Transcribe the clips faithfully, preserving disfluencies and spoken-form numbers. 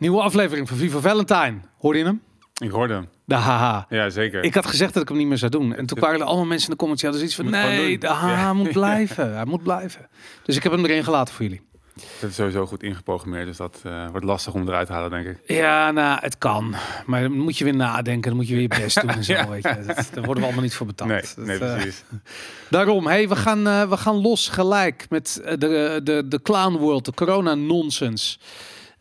nieuwe aflevering van Viva Valentine. Hoorde je hem? Ik hoorde hem. De haha. Ja, zeker. Ik had gezegd dat ik hem niet meer zou doen. En toen waren er allemaal mensen in de comments. Ja, dus iets van, moet nee, de haha ja. moet blijven. Hij moet blijven. Dus ik heb hem erin gelaten voor jullie. Dat is sowieso goed ingeprogrammeerd, dus dat uh, wordt lastig om eruit te halen, denk ik. Ja, nou, het kan. Maar dan moet je weer nadenken, dan moet je weer je best doen en zo, ja. weet je. Dat, daar worden we allemaal niet voor betaald. Nee, dat, nee precies. Uh, daarom, hey, we, gaan, uh, we gaan los gelijk met de, de, de clown world, de corona-nonsens.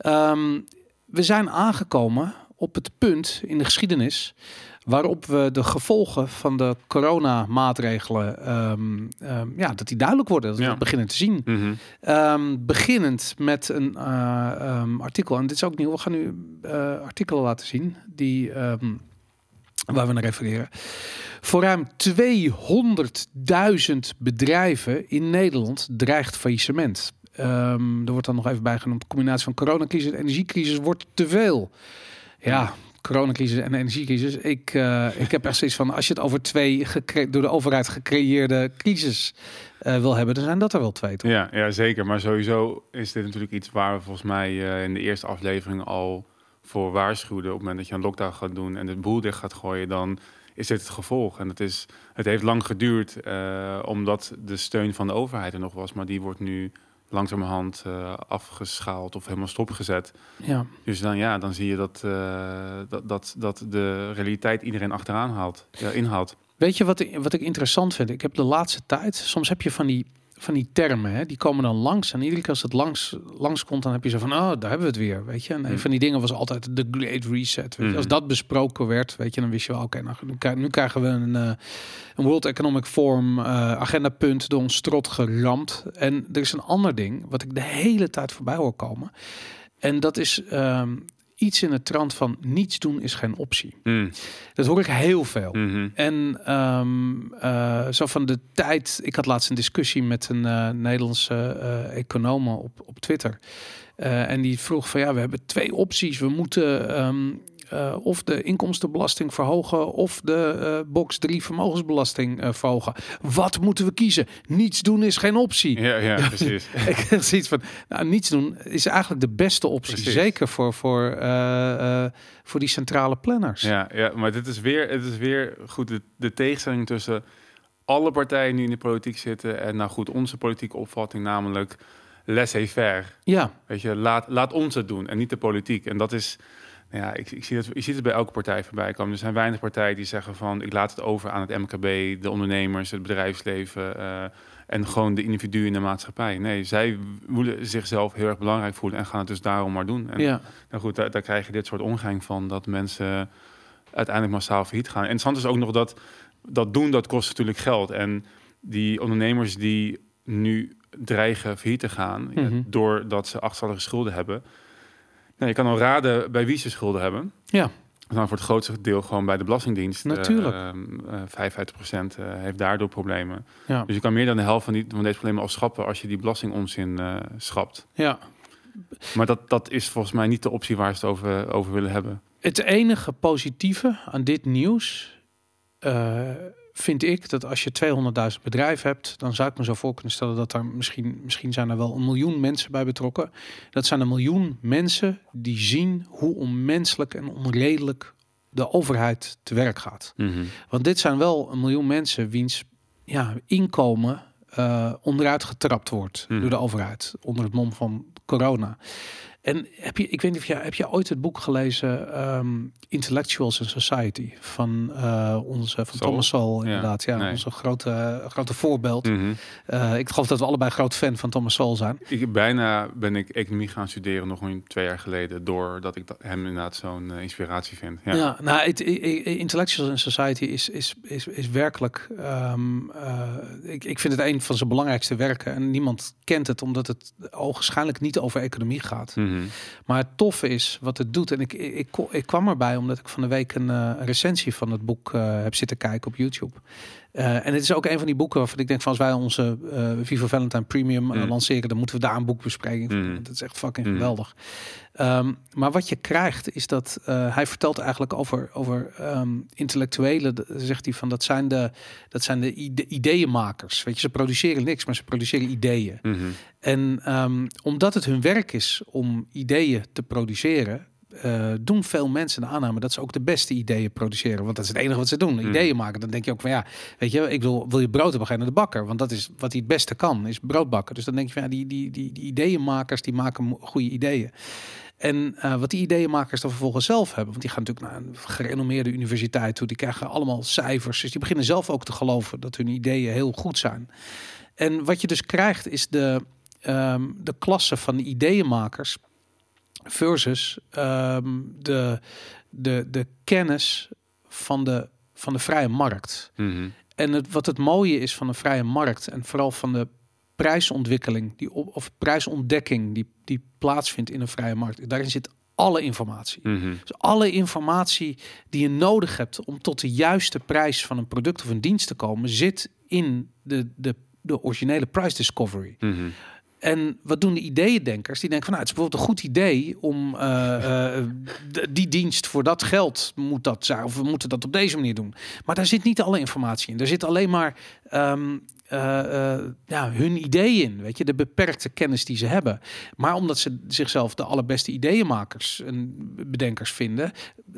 Um, we zijn aangekomen op het punt in de geschiedenis waarop we de gevolgen van de coronamaatregelen, um, um, ja, dat die duidelijk worden. Dat we ja. dat beginnen te zien. Mm-hmm. Um, beginnend met een uh, um, artikel. En dit is ook nieuw. We gaan nu uh, artikelen laten zien die, um, waar we naar refereren. Voor ruim tweehonderdduizend bedrijven in Nederland dreigt faillissement. Um, er wordt dan nog even bijgenoemd. De combinatie van coronacrisis en energiecrisis wordt te veel. Ja... Coronacrisis en energiecrisis. Ik, uh, ik heb echt zoiets van, als je het over twee gecre- door de overheid gecreëerde crisis uh, wil hebben, dan zijn dat er wel twee, toch? Ja, ja, zeker. Maar sowieso is dit natuurlijk iets waar we volgens mij uh, in de eerste aflevering al voor waarschuwden. Op het moment dat je een lockdown gaat doen en de boel dicht gaat gooien, dan is dit het gevolg. En het, is, het heeft lang geduurd, uh, omdat de steun van de overheid er nog was. Maar die wordt nu langzamerhand uh, afgeschaald of helemaal stopgezet. Ja. Dus dan, ja, dan zie je dat, uh, dat, dat, dat de realiteit iedereen achteraan haalt, ja, inhaalt. Weet je wat ik, wat ik interessant vind? Ik heb de laatste tijd, soms heb je van die, van die termen, hè, die komen dan langs. En iedere keer als het langs, langs komt, dan heb je zo van, oh, daar hebben we het weer, weet je. En een mm. van die dingen was altijd de Great Reset. Weet je. Als dat besproken werd, weet je, dan wist je wel, oké, okay, nou, nu, nu krijgen we een, uh, een World Economic Forum uh, agendapunt door ons strot geramd. En er is een ander ding, wat ik de hele tijd voorbij hoor komen. En dat is um, iets in de trant van niets doen is geen optie. Mm. Dat hoor ik heel veel. Mm-hmm. En um, uh, zo van de tijd... Ik had laatst een discussie met een uh, Nederlandse uh, econoom op, op Twitter. Uh, en die vroeg van, ja, we hebben twee opties. We moeten um, uh, of de inkomstenbelasting verhogen of de uh, box drie vermogensbelasting uh, verhogen. Wat moeten we kiezen? Niets doen is geen optie. Ja, ja precies. Ik heb zoiets van, nou, niets doen is eigenlijk de beste optie. Precies. Zeker voor, voor, uh, uh, voor die centrale planners. Ja, ja, maar dit is weer, het is weer goed de, de tegenstelling tussen alle partijen die nu in de politiek zitten en nou goed, onze politieke opvatting namelijk laissez-faire. Ja. Weet je, laat, laat ons het doen en niet de politiek. En dat is, nou ja, ik, ik, zie dat, ik zie het bij elke partij voorbij komen. Er zijn weinig partijen die zeggen van, ik laat het over aan het M K B, de ondernemers, het bedrijfsleven uh, en gewoon de individuen in de maatschappij. Nee, zij willen zichzelf heel erg belangrijk voelen en gaan het dus daarom maar doen. En ja. Nou goed, daar, daar krijg je dit soort ongein van, dat mensen uiteindelijk massaal failliet gaan. En interessant is ook nog dat, dat doen, dat kost natuurlijk geld. En die ondernemers die nu dreigen failliet te gaan, mm-hmm. ja, doordat ze achterstallige schulden hebben. Nou, je kan al raden bij wie ze schulden hebben. Ja. Dan voor het grootste deel gewoon bij de Belastingdienst. Natuurlijk. Uh, uh, vijfenvijftig procent uh, heeft daardoor problemen. Ja. Dus je kan meer dan de helft van, die, van deze problemen al schrappen als je die belastingomzin uh, schrapt. Ja. Maar dat, dat is volgens mij niet de optie waar ze het over, over willen hebben. Het enige positieve aan dit nieuws Uh, vind ik dat als je tweehonderdduizend bedrijven hebt, dan zou ik me zo voor kunnen stellen dat er misschien, misschien zijn er wel een miljoen mensen bij betrokken. Dat zijn een miljoen mensen die zien hoe onmenselijk en onredelijk de overheid te werk gaat. Mm-hmm. Want dit zijn wel een miljoen mensen wiens ja, inkomen uh, onderuit getrapt wordt mm-hmm. door de overheid, onder het mom van corona. En heb je, ik weet niet of je, heb je ooit het boek gelezen um, Intellectuals and Society van uh, onze van Sowell? Thomas Sowell inderdaad, ja, ja nee. onze grote grote voorbeeld. Mm-hmm. Uh, ik geloof dat we allebei groot fan van Thomas Sowell zijn. Ik bijna ben ik economie gaan studeren nog een twee jaar geleden doordat ik hem inderdaad zo'n uh, inspiratie vind. Ja, ja nou, it, it, Intellectuals and Society is is is is werkelijk. Um, uh, ik ik vind het een van zijn belangrijkste werken en niemand kent het omdat het ogenschijnlijk niet over economie gaat. Mm-hmm. Maar het toffe is wat het doet. En ik, ik, ik kwam erbij omdat ik van de week een uh, recensie van het boek uh, heb zitten kijken op YouTube. Uh, en het is ook een van die boeken waarvan ik denk van als wij onze uh, Viva Valentine Premium uh, mm. lanceren, dan moeten we daar een boekbespreking van. Mm. Dat is echt fucking mm. geweldig. Um, maar wat je krijgt is dat uh, hij vertelt eigenlijk over, over um, intellectuelen, de, zegt hij van dat zijn de, dat zijn de ide- ideeënmakers. Weet je, ze produceren niks, maar ze produceren ideeën. Mm-hmm. En um, omdat het hun werk is om ideeën te produceren, Uh, doen veel mensen de aanname dat ze ook de beste ideeën produceren. Want dat is het enige wat ze doen. Mm. Ideeën maken. Dan denk je ook van ja, weet je, ik wil, wil je brood hebben, ga je naar de bakker. Want dat is wat hij het beste kan, is brood bakken. Dus dan denk je van ja, die, die, die, die ideeënmakers die maken goede ideeën. En uh, wat die ideeënmakers dan vervolgens zelf hebben. Want die gaan natuurlijk naar een gerenommeerde universiteit toe. Die krijgen allemaal cijfers. Dus die beginnen zelf ook te geloven dat hun ideeën heel goed zijn. En wat je dus krijgt is de, um, de klasse van de ideeënmakers versus um, de, de, de kennis van de, van de vrije markt. Mm-hmm. En het, wat het mooie is van de vrije markt en vooral van de prijsontwikkeling die op, of prijsontdekking die, die plaatsvindt in een vrije markt, daarin zit alle informatie. Mm-hmm. Dus alle informatie die je nodig hebt om tot de juiste prijs van een product of een dienst te komen, zit in de, de, de originele price discovery. Mm-hmm. En wat doen de ideeëndenkers? Die denken van nou, het is bijvoorbeeld een goed idee om uh, uh, d- die dienst voor dat geld moet dat zijn. Of we moeten dat op deze manier doen. Maar daar zit niet alle informatie in. Daar zit alleen maar um, uh, uh, ja, hun idee in. Weet je, de beperkte kennis die ze hebben. Maar omdat ze zichzelf de allerbeste ideeënmakers en bedenkers vinden,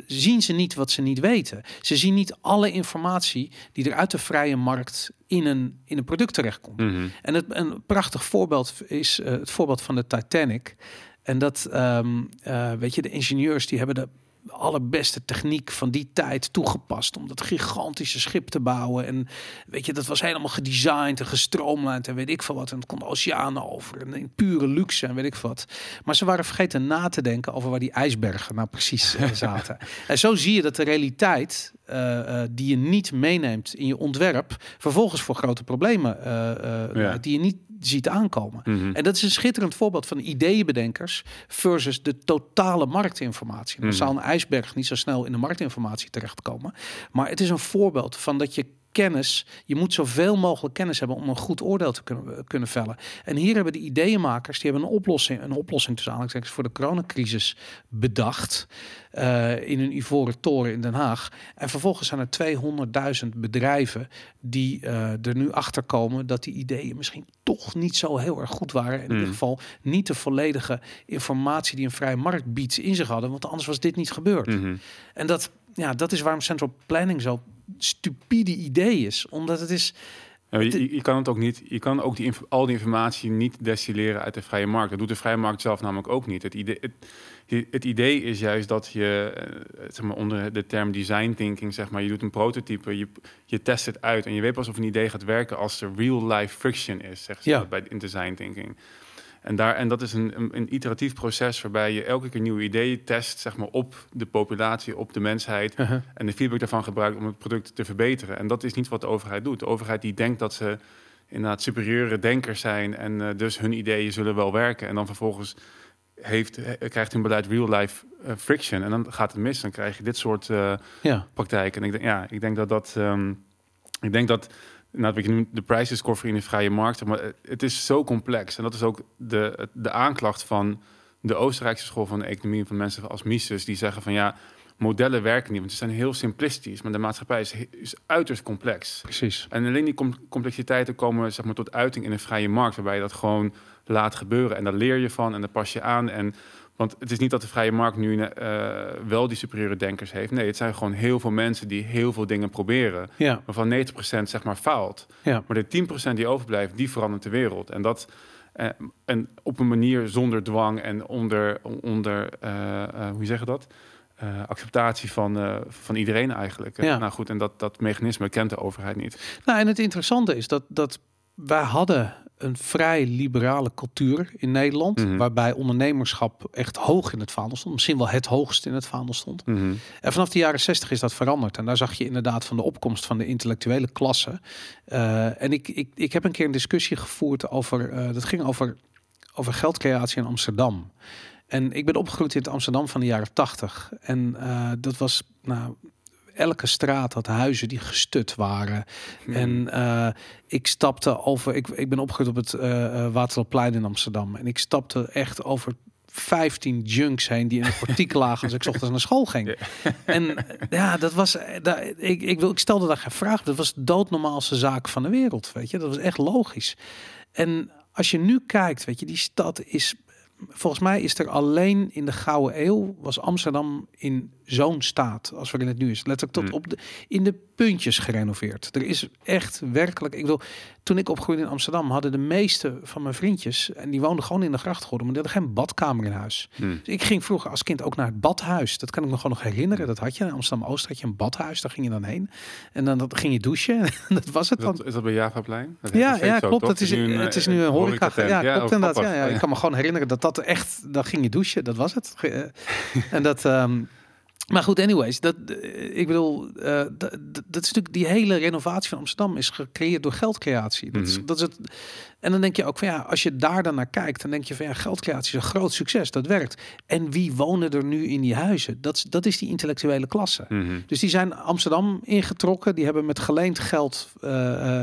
zien ze niet wat ze niet weten. Ze zien niet alle informatie die er uit de vrije markt in een, in een product terechtkomt. Mm-hmm. En het, een prachtig voorbeeld is uh, het voorbeeld van de Titanic. En dat, um, uh, weet je, de ingenieurs die hebben de allerbeste techniek van die tijd toegepast om dat gigantische schip te bouwen. En weet je, dat was helemaal gedesigned en gestroomlijnd en weet ik veel wat. En het kon de oceanen over en in pure luxe en weet ik wat. Maar ze waren vergeten na te denken over waar die ijsbergen nou precies zaten. En zo zie je dat de realiteit Uh, uh, die je niet meeneemt in je ontwerp, vervolgens voor grote problemen uh, uh, ja. die je niet ziet aankomen. Mm-hmm. En dat is een schitterend voorbeeld van ideeënbedenkers versus de totale marktinformatie. Dan mm-hmm. zou een ijsberg niet zo snel in de marktinformatie terechtkomen. Maar het is een voorbeeld van dat je kennis, je moet zoveel mogelijk kennis hebben om een goed oordeel te kunnen, kunnen vellen. En hier hebben de ideeënmakers, die hebben een oplossing, een oplossing tussen aanhalingstekens voor de coronacrisis bedacht uh, in een ivoren toren in Den Haag. En vervolgens zijn er tweehonderdduizend bedrijven die uh, er nu achter komen dat die ideeën misschien toch niet zo heel erg goed waren. In mm. ieder geval niet de volledige informatie die een vrije markt biedt in zich hadden, want anders was dit niet gebeurd. Mm-hmm. En dat, ja, dat is waarom central planning zo stupide idee is, omdat het is. Ja, je, je kan het ook niet. Je kan ook die inf- al die informatie niet destilleren uit de vrije markt. Dat doet de vrije markt zelf namelijk ook niet. Het idee, het, het idee is juist dat je, zeg maar, onder de term design thinking, zeg maar, je doet een prototype, je, je test het uit en je weet pas of een idee gaat werken als er real life friction is, zeg ja. bij in design thinking. En, daar, en dat is een, een, een iteratief proces waarbij je elke keer nieuwe ideeën test, zeg maar, op de populatie, op de mensheid. Uh-huh. En de feedback daarvan gebruikt om het product te verbeteren. En dat is niet wat de overheid doet. De overheid die denkt dat ze inderdaad superieure denkers zijn en uh, dus hun ideeën zullen wel werken. En dan vervolgens heeft, he, krijgt hun beleid real-life uh, friction. En dan gaat het mis. Dan krijg je dit soort uh, ja. praktijken. En ik denk, ja, ik denk dat dat... Um, ik denk dat... Nou, ik noem de price discovery in de vrije markt. Maar het is zo complex. En dat is ook de, de aanklacht van de Oostenrijkse school van de economie, van mensen als Mises, die zeggen van ja, modellen werken niet, want ze zijn heel simplistisch. Maar de maatschappij is, is uiterst complex. Precies. En alleen die com- complexiteiten komen, zeg maar, tot uiting in een vrije markt, waarbij je dat gewoon laat gebeuren. En daar leer je van en daar pas je aan. En, want het is niet dat de vrije markt nu uh, wel die superieure denkers heeft. Nee, het zijn gewoon heel veel mensen die heel veel dingen proberen. Ja. Waarvan negentig procent zeg maar faalt. Ja. Maar de tien procent die overblijft, die verandert de wereld. En dat uh, en op een manier zonder dwang en onder, onder uh, uh, hoe zeg je dat? Uh, acceptatie van, uh, van iedereen eigenlijk. Ja. Nou goed, en dat, dat mechanisme kent de overheid niet. Nou, en het interessante is dat, dat wij hadden een vrij liberale cultuur in Nederland, mm-hmm. waarbij ondernemerschap echt hoog in het vaandel stond. Misschien wel het hoogst in het vaandel stond. Mm-hmm. En vanaf de jaren zestig is dat veranderd. En daar zag je inderdaad van de opkomst van de intellectuele klasse. Uh, en ik, ik, ik heb een keer een discussie gevoerd over, uh, dat ging over, over geldcreatie in Amsterdam. En ik ben opgegroeid in het Amsterdam van de jaren tachtig. En uh, dat was, nou, elke straat had huizen die gestut waren. Mm. En uh, ik stapte over... Ik, ik ben opgegroeid op het uh, Waterloopplein in Amsterdam. En ik stapte echt over vijftien junks heen die in een portiek lagen als ik 's ochtends naar school ging. Ja. En ja, dat was... Daar, ik, ik, wil, ik stelde daar geen vraag. Dat was de doodnormaalste zaak van de wereld. Weet je? Dat was echt logisch. En als je nu kijkt, weet je, die stad is... Volgens mij is er alleen in de Gouden Eeuw was Amsterdam in zo'n staat als waarin het nu is. Letterlijk tot op de, in de puntjes gerenoveerd. Er is echt werkelijk... Ik bedoel, toen ik opgroeide in Amsterdam hadden de meeste van mijn vriendjes... en die woonden gewoon in de grachtgordel, maar die hadden geen badkamer in huis. Hmm. Dus ik ging vroeger als kind ook naar het badhuis. Dat kan ik me gewoon nog herinneren. Dat had je in Amsterdam-Oost, had je een badhuis. Daar ging je dan heen. En dan dat, ging je douchen. Dat was het dan. Dat, is dat bij Javaplein? Dat ja, ja zo, klopt. Dat is, een, het is nu een horeca. horeca ja, ja, klopt inderdaad. Ja, ja. Ik kan me gewoon herinneren dat dat echt... Dan ging je douchen. Dat was het. En dat... Um, Maar goed, anyways, dat, ik bedoel, uh, dat, dat is natuurlijk die hele renovatie van Amsterdam is gecreëerd door geldcreatie. Dat is, mm-hmm. dat is het. En dan denk je ook van ja, als je daar dan naar kijkt, dan denk je van ja, geldcreatie is een groot succes, dat werkt. En wie wonen er nu in die huizen? Dat, dat is die intellectuele klasse. Mm-hmm. Dus die zijn Amsterdam ingetrokken, die hebben met geleend geld, uh,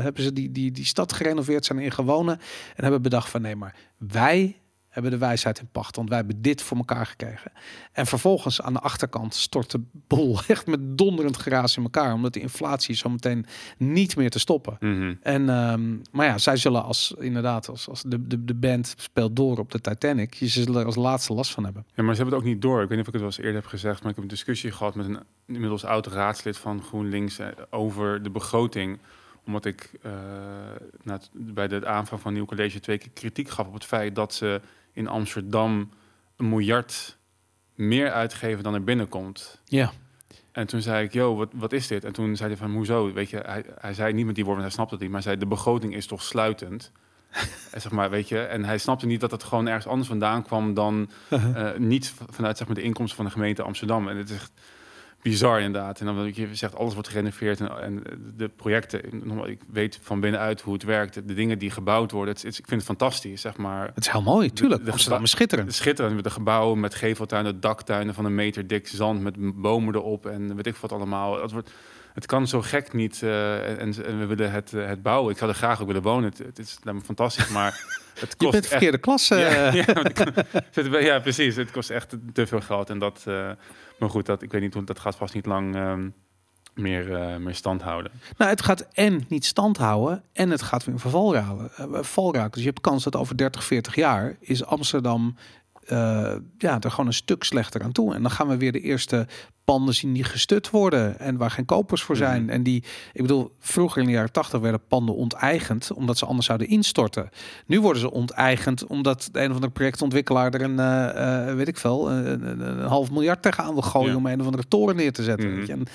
hebben ze die, die, die stad gerenoveerd, zijn erin gewonnen en hebben bedacht van nee, maar wij... hebben de wijsheid in pacht, want wij hebben dit voor elkaar gekregen. En vervolgens aan de achterkant stort de boel echt met donderend geraas in elkaar, omdat de inflatie zo meteen niet meer te stoppen. Mm-hmm. En um, maar ja, zij zullen als inderdaad als, als de, de de band speelt door op de Titanic, je zullen er als laatste last van hebben. Ja, maar ze hebben het ook niet door. Ik weet niet of ik het wel eens eerder heb gezegd, maar ik heb een discussie gehad met een inmiddels oud raadslid van GroenLinks over de begroting, omdat ik uh, na t- bij de aanvang van een nieuw college twee keer kritiek gaf op het feit dat ze in Amsterdam een miljard meer uitgeven dan er binnenkomt. Ja. En toen zei ik, joh, wat, wat is dit? En toen zei hij van, hoezo? Weet je, hij, hij zei niet met die woorden, hij snapte het niet, maar hij zei, de begroting is toch sluitend? En zeg maar, weet je, en hij snapte niet dat het gewoon ergens anders vandaan kwam dan uh-huh. uh, niet vanuit zeg maar de inkomsten van de gemeente Amsterdam. En het is echt bizar inderdaad. En dan dat je zegt, alles wordt gerenoveerd en, en de projecten, ik weet van binnenuit hoe het werkt, de dingen die gebouwd worden, het, het, ik vind het fantastisch, zeg maar. Het is heel mooi, tuurlijk. De, de Amsterdam is schitterend. Schitterend, met de gebouwen, met geveltuinen, daktuinen van een meter dik zand, met bomen erop en weet ik wat allemaal. Het, wordt, het kan zo gek niet uh, en, en we willen het, het bouwen. Ik zou er graag ook willen wonen, het, het is fantastisch, maar... Het kost je bent de verkeerde echt... klasse. Ja, ja, ja, precies. Het kost echt te veel geld. En dat, uh, maar goed, dat, ik weet niet, dat gaat vast niet lang uh, meer, uh, meer stand houden. Nou, het gaat en niet stand houden en het gaat weer in verval raken. Dus je hebt kans dat over dertig, veertig jaar is Amsterdam... Uh, ja, er gewoon een stuk slechter aan toe. En dan gaan we weer de eerste panden zien die gestut worden en waar geen kopers voor zijn. Mm-hmm. En die, ik bedoel, vroeger in de jaren tachtig werden panden onteigend omdat ze anders zouden instorten. Nu worden ze onteigend omdat de een of andere projectontwikkelaar er een, uh, uh, weet ik veel, uh, een, een half miljard tegenaan wil gooien, ja, om een of andere toren neer te zetten. Mm-hmm. Weet je? En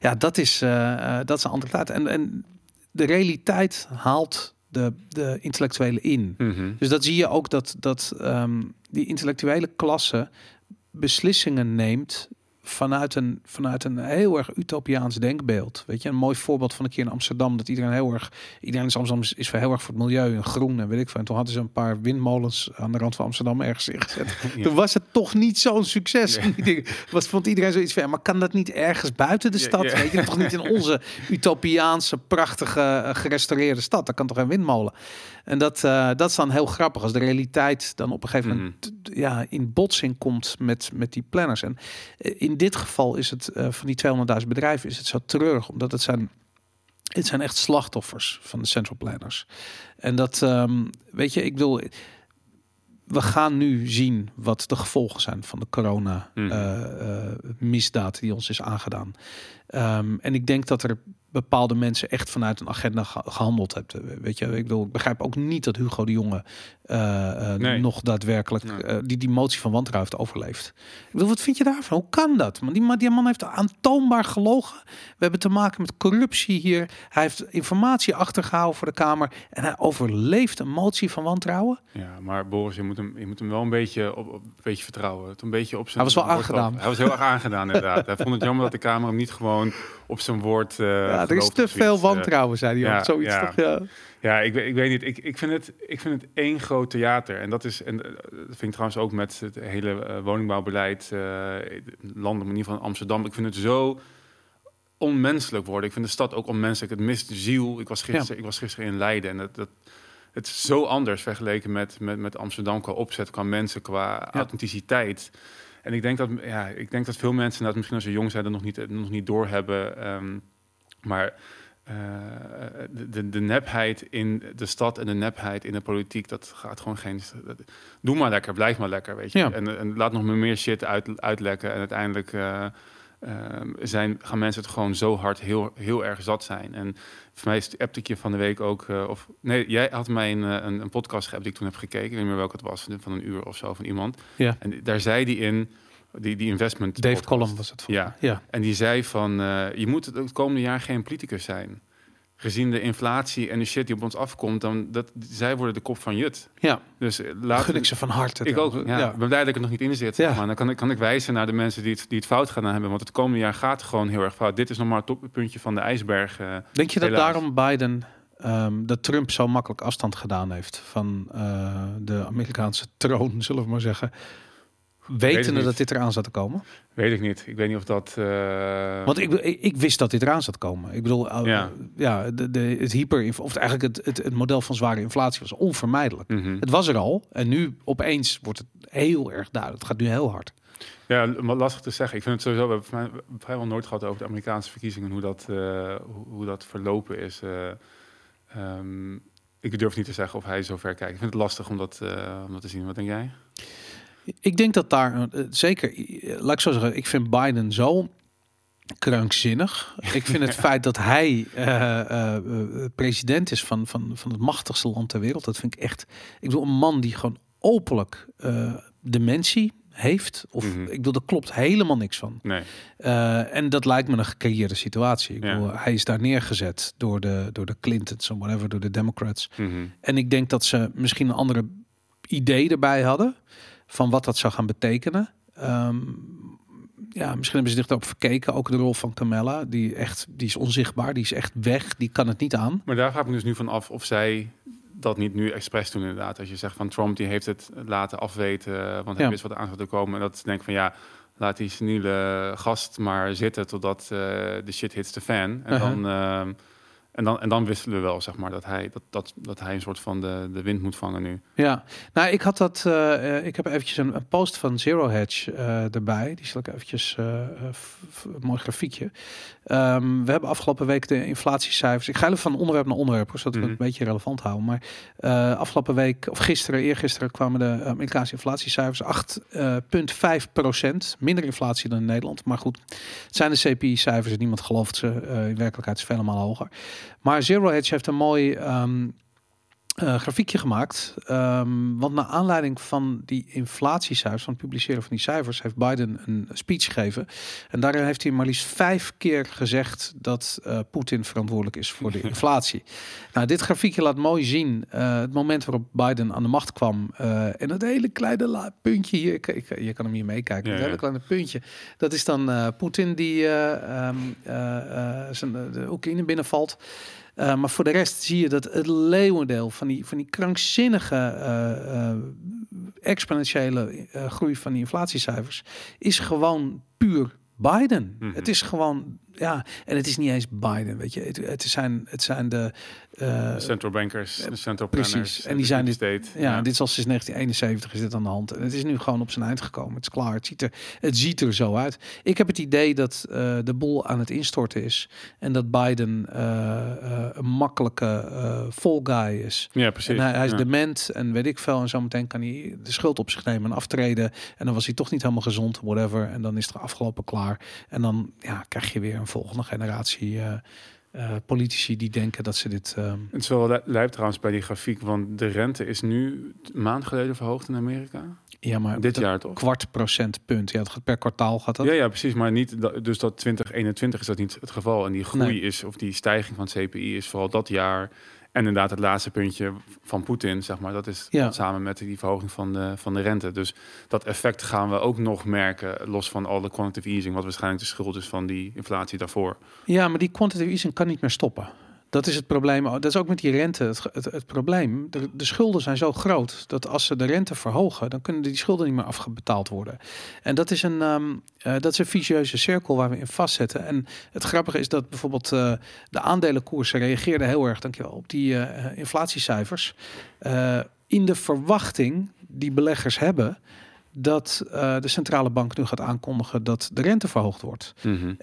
ja, dat is, uh, uh, dat is een andere tijd. En, en de realiteit haalt de, de intellectuelen in. Mm-hmm. Dus dat zie je ook dat, dat um, die intellectuele klasse beslissingen neemt vanuit een, vanuit een heel erg utopiaans denkbeeld. Weet je, een mooi voorbeeld van een keer in Amsterdam, dat iedereen heel erg, iedereen in Amsterdam is, is heel erg voor het milieu en groen en weet ik veel. En toen hadden ze een paar windmolens aan de rand van Amsterdam ergens ingezet. Ja. Toen was het toch niet zo'n succes. Ja. Was, vond iedereen zoiets van, ja, maar kan dat niet ergens buiten de stad? Ja, ja. Weet je, toch niet in onze utopiaanse, prachtige, gerestaureerde stad? Daar kan toch geen windmolen? En dat, uh, dat is dan heel grappig als de realiteit dan op een gegeven moment mm. t, ja, in botsing komt met, met die planners. En in dit geval is het uh, van die tweehonderdduizend bedrijven is het zo treurig, omdat het zijn, het zijn echt slachtoffers van de central planners. En dat, um, weet je, ik bedoel, we gaan nu zien wat de gevolgen zijn van de corona mm. uh, uh, misdaad die ons is aangedaan. Um, en ik denk dat er bepaalde mensen echt vanuit een agenda ge- gehandeld hebben. Weet je, ik bedoel, ik begrijp ook niet dat Hugo de Jonge uh, uh, nee. nog daadwerkelijk nee. uh, die die motie van wantrouwen heeft overleefd. Ik bedoel, wat vind je daarvan? Hoe kan dat? Man, die, die man heeft aantoonbaar gelogen. We hebben te maken met corruptie hier. Hij heeft informatie achtergehouden voor de Kamer en hij overleeft een motie van wantrouwen. Ja, maar Boris, je moet hem, je moet hem wel een beetje op, op een beetje vertrouwen. Het een beetje op zijn. Hij was wel aangedaan. Op, hij was heel erg aangedaan inderdaad. Hij vond het jammer dat de Kamer hem niet gewoon op zijn woord. Uh, ja, er is te veel wantrouwen, zei hij. Ja, ook. Zoiets ja. Toch? Ja, ja ik, ik weet niet. Ik, ik, vind het, ik vind het één groot theater. En dat is en dat vind ik trouwens ook met het hele uh, woningbouwbeleid. Uh, landen, in ieder geval Amsterdam. Ik vind het zo onmenselijk worden. Ik vind de stad ook onmenselijk. Het mist ziel. Ik was gisteren, ja. ik was gisteren in Leiden en dat, dat, het is zo anders vergeleken met, met, met Amsterdam qua opzet, qua mensen, qua ja. authenticiteit. En ik denk dat, ja, ik denk dat veel mensen, nou, misschien als ze jong zijn, dat nog niet, nog niet doorhebben. Um, maar uh, de, de nepheid in de stad en de nepheid in de politiek, dat gaat gewoon geen... Dat, doe maar lekker, blijf maar lekker, weet je. Ja. En, en laat nog meer shit uit, uitlekken. En uiteindelijk uh, uh, zijn, gaan mensen het gewoon zo hard heel, heel erg zat zijn. En voor mij is het apptekje van de week ook... Uh, of nee, jij had mij een, een, een podcast geappt die ik toen heb gekeken. Ik weet niet meer welke het was, van een uur of zo van iemand. Ja. En daar zei die in... Die, die investment... Dave Collum was het. Van. Ja. ja. En die zei van... Uh, je moet het komende jaar geen politicus zijn. Gezien de inflatie en de shit die op ons afkomt... dan dat, zij worden de kop van jut. Ja. Dus laat... Gun ik ze van harte. Ik dan. ook. Ja. Ja. Ben blij dat ik er nog niet in zit. Ja. Maar dan kan ik, kan ik wijzen naar de mensen die het, die het fout gaan hebben. Want het komende jaar gaat gewoon heel erg fout. Dit is nog maar het toppuntje van de ijsberg. Uh, Denk je dat helaas. daarom Biden... Um, dat Trump zo makkelijk afstand gedaan heeft... van uh, de Amerikaanse troon, zullen we maar zeggen... Wetende dat dit eraan zat te komen? Weet ik niet. Ik weet niet of dat... Uh... Want ik, ik, ik wist dat dit eraan zat te komen. Ik bedoel, uh, ja. ja, de, de, het hyper... Of eigenlijk het, het, het model van zware inflatie was onvermijdelijk. Mm-hmm. Het was er al. En nu opeens wordt het heel erg duidelijk. Het gaat nu heel hard. Ja, lastig te zeggen. Ik vind het sowieso... We hebben vrijwel nooit gehad over de Amerikaanse verkiezingen... hoe dat, uh, hoe dat verlopen is... Uh, um, ik durf niet te zeggen of hij zo ver kijkt. Ik vind het lastig om dat, uh, om dat te zien. Wat denk jij? Ik denk dat daar zeker, laat ik zo zeggen, ik vind Biden zo krankzinnig. Ik vind het ja. feit dat hij uh, uh, president is van, van, van het machtigste land ter wereld. Dat vind ik echt, ik bedoel, een man die gewoon openlijk uh, dementie heeft. Of mm-hmm. ik bedoel, er klopt helemaal niks van. Nee. Uh, en dat lijkt me een gecreëerde situatie. Ik ja. bedoel, hij is daar neergezet door de, door de Clintons en whatever, door de Democrats. Mm-hmm. En ik denk dat ze misschien een andere idee erbij hadden. Van wat dat zou gaan betekenen. Um, ja, misschien hebben ze zich daarop verkeken. Ook de rol van Kamala. Die, echt, die is onzichtbaar. Die is echt weg. Die kan het niet aan. Maar daar ga ik me dus nu van af of zij dat niet nu expres doen inderdaad. Als je zegt van Trump die heeft het laten afweten. Want hij wist ja. wat aan zou komen. En dat denk ik van ja, laat die seniele gast maar zitten. Totdat uh, de shit hits de fan. En, uh-huh. dan, uh, en, dan, en dan wisselen we wel zeg maar dat hij, dat, dat, dat hij een soort van de, de wind moet vangen nu. Ja, nou, ik had dat. Uh, ik heb eventjes een, een post van Zero Hedge uh, erbij. Die zal ik eventjes uh, f, f, een mooi grafiekje. Um, we hebben afgelopen week de inflatiecijfers. Ik ga even van onderwerp naar onderwerp, zodat we mm-hmm. het een beetje relevant houden. Maar uh, afgelopen week of gisteren, eergisteren kwamen de Amerikaanse inflatiecijfers acht komma vijf procent minder inflatie dan in Nederland. Maar goed, het zijn de C P I-cijfers en niemand gelooft ze. Uh, in werkelijkheid is het vele malen hoger. Maar Zero Hedge heeft een mooi um, Uh, grafiekje gemaakt. Um, want naar aanleiding van die inflatiecijfers, van het publiceren van die cijfers, heeft Biden een speech gegeven. En daarin heeft hij maar liefst vijf keer gezegd dat uh, Poetin verantwoordelijk is voor de inflatie. Nou, dit grafiekje laat mooi zien uh, het moment waarop Biden aan de macht kwam. Uh, en dat hele kleine la- puntje hier, ik, ik, je kan hem hier meekijken, ja, ja. dat hele kleine puntje, dat is dan uh, Poetin die uh, um, uh, uh, zijn, uh, de Oekraïne binnenvalt. Uh, maar voor de rest zie je dat het leeuwendeel van die, van die krankzinnige uh, uh, exponentiële uh, groei van die inflatiecijfers is gewoon puur Biden. Mm-hmm. Het is gewoon, ja, en het is niet eens Biden, weet je. Het, het, zijn, het zijn de... Uh, central bankers, de central planners. Precies, en die zijn dit, ja, ja, dit is al sinds negentien eenenzeventig is dit aan de hand. En het is nu gewoon op zijn eind gekomen. Het is klaar, het ziet er, het ziet er zo uit. Ik heb het idee dat uh, de boel aan het instorten is. En dat Biden uh, uh, een makkelijke uh, fall guy is. Ja, precies. En hij, hij is ja. dement en weet ik veel. En zometeen kan hij de schuld op zich nemen en aftreden. En dan was hij toch niet helemaal gezond, whatever. En dan is het afgelopen klaar. En dan ja, krijg je weer een volgende generatie uh, uh, politici die denken dat ze dit... Uh... Het is wel lijp trouwens bij die grafiek, want de rente is nu een maand geleden verhoogd in Amerika. Ja, maar dit jaar toch? Kwart procentpunt. Ja, per kwartaal gaat dat. Ja, ja, precies. Maar niet dus dat twintig eenentwintig is dat niet het geval. En die groei nee. is, of die stijging van het C P I is vooral dat jaar. En inderdaad het laatste puntje van Poetin, zeg maar, dat is ja. samen met die verhoging van de, van de rente. Dus dat effect gaan we ook nog merken, los van alle quantitative easing, wat waarschijnlijk de schuld is van die inflatie daarvoor. Ja, maar die quantitative easing kan niet meer stoppen. Dat is het probleem. Dat is ook met die rente het, het, het probleem. De, de schulden zijn zo groot dat als ze de rente verhogen, dan kunnen die schulden niet meer afbetaald worden. En dat is een, um, uh, dat is een vicieuze cirkel waar we in vastzitten. En het grappige is dat bijvoorbeeld uh, de aandelenkoersen reageerden heel erg, dankjewel, op die uh, inflatiecijfers. Uh, in de verwachting die beleggers hebben dat uh, de centrale bank nu gaat aankondigen dat de rente verhoogd wordt. Mm-hmm.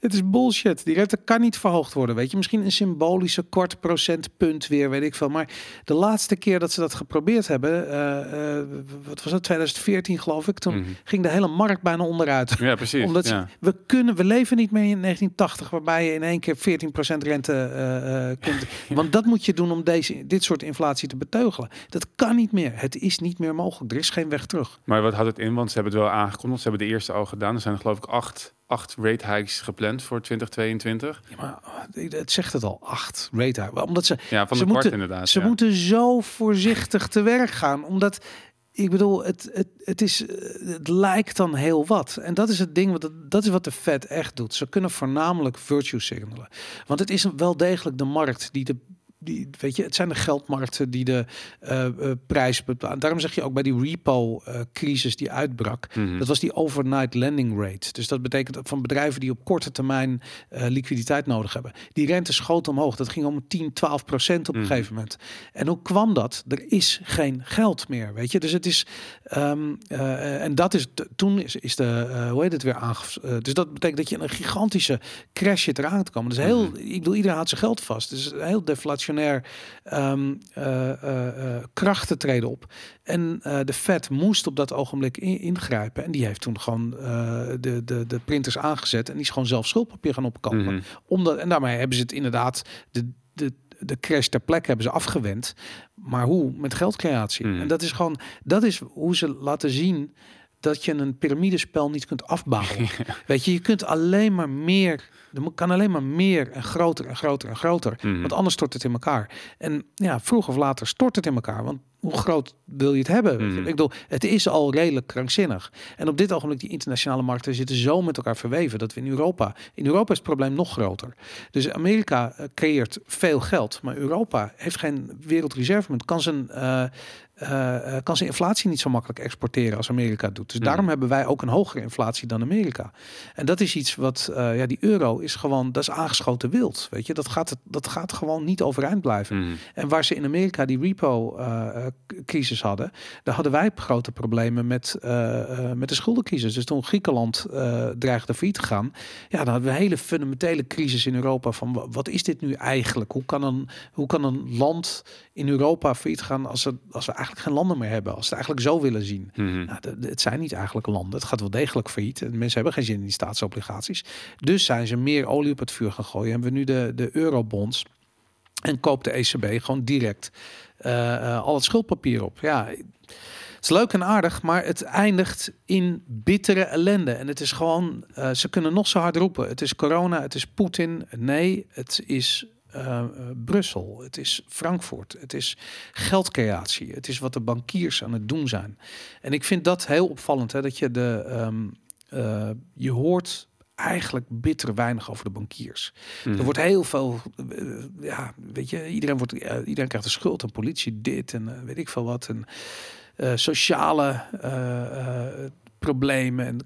Het is bullshit. Die rente kan niet verhoogd worden, weet je. Misschien een symbolische kwart procentpunt weer, weet ik veel. Maar de laatste keer dat ze dat geprobeerd hebben, uh, uh, wat was dat, tweeduizend veertien geloof ik, toen mm-hmm. ging de hele markt bijna onderuit. Ja, precies. Omdat ja. Ze, we, kunnen, we leven niet meer in negentien tachtig, waarbij je in één keer veertien procent rente uh, kunt. Ja. Want dat moet je doen om deze, dit soort inflatie te beteugelen. Dat kan niet meer. Het is niet meer mogelijk. Er is geen weg terug. Maar wat houdt het in? Want ze hebben het wel aangekondigd. Ze hebben de eerste al gedaan. Er zijn geloof ik acht, acht rate hikes gepland voor twintig tweeëntwintig. Ja, maar het zegt het al. Acht rate hikes. Omdat ze, ja, van de kwart inderdaad. Ze ja. moeten zo voorzichtig te werk gaan. Omdat, ik bedoel, het, het, het, is, het lijkt dan heel wat. En dat is het ding, dat, dat is wat de Fed echt doet. Ze kunnen voornamelijk virtue signalen. Want het is wel degelijk de markt die de... Die, weet je, het zijn de geldmarkten die de uh, uh, prijs bepalen. Daarom zeg je ook bij die repo-crisis uh, die uitbrak. Mm-hmm. Dat was die overnight lending rate. Dus dat betekent van bedrijven die op korte termijn uh, liquiditeit nodig hebben. Die rente schoot omhoog. Dat ging om tien, twaalf procent op een mm-hmm. gegeven moment. En hoe kwam dat? Er is geen geld meer, weet je. Dus het is... Um, uh, en dat is... De, toen is, is de... Uh, hoe heet het weer aangef... Uh, dus dat betekent dat je een gigantische crash zit eraan te komen. Dus heel... Mm-hmm. Ik bedoel, iedereen had zijn geld vast. Dus heel deflatie. Um, uh, uh, uh, krachten treden op. En uh, de Fed moest op dat ogenblik in, ingrijpen. En die heeft toen gewoon uh, de, de, de printers aangezet. En die is gewoon zelf schuldpapier gaan opkopen. Mm-hmm. Omdat, en daarmee hebben ze het inderdaad... De, de, de crash ter plekke hebben ze afgewend. Maar hoe? Met geldcreatie. Mm-hmm. En dat is gewoon... Dat is hoe ze laten zien... dat je een piramidespel niet kunt afbouwen. Ja. Weet je, je kunt alleen maar meer... Er kan alleen maar meer en groter en groter en groter. Mm-hmm. Want anders stort het in elkaar. En ja, vroeg of later stort het in elkaar. Want hoe groot wil je het hebben? Mm-hmm. Ik bedoel, het is al redelijk krankzinnig. En op dit ogenblik, die internationale markten zitten zo met elkaar verweven... dat we in Europa... In Europa is het probleem nog groter. Dus Amerika creëert veel geld. Maar Europa heeft geen wereldreservemunt. Kan zijn... Uh, Uh, kan zijn inflatie niet zo makkelijk exporteren als Amerika doet. Dus mm. daarom hebben wij ook een hogere inflatie dan Amerika. En dat is iets wat... Uh, ja, die euro is gewoon... Dat is aangeschoten wild, weet je. Dat gaat, het, dat gaat gewoon niet overeind blijven. Mm. En waar ze in Amerika die repo-crisis uh, hadden... daar hadden wij grote problemen met, uh, uh, met de schuldencrisis. Dus toen Griekenland uh, dreigde failliet te gaan... ja, dan hadden we een hele fundamentele crisis in Europa... van wat is dit nu eigenlijk? Hoe kan een, hoe kan een land in Europa failliet gaan... als, het, als we eigenlijk geen landen meer hebben, als ze het eigenlijk zo willen zien. Mm-hmm. Nou, d- d- het zijn niet eigenlijk landen. Het gaat wel degelijk failliet. Mensen hebben geen zin in die staatsobligaties. Dus zijn ze meer olie op het vuur gaan gooien. Hebben we nu de, de eurobonds en koopt de E C B gewoon direct uh, uh, al het schuldpapier op. Ja, het is leuk en aardig, maar het eindigt in bittere ellende. En het is gewoon, uh, ze kunnen nog zo hard roepen. Het is corona, het is Poetin. Nee, het is... Uh, uh, Brussel, het is Frankfurt, het is geldcreatie, het is wat de bankiers aan het doen zijn. En ik vind dat heel opvallend, hè, dat je de um, uh, je hoort eigenlijk bitter weinig over de bankiers. Mm. Er wordt heel veel, uh, ja, weet je, iedereen wordt, uh, iedereen krijgt de schuld en politie dit en uh, weet ik veel wat en uh, sociale uh, uh, problemen en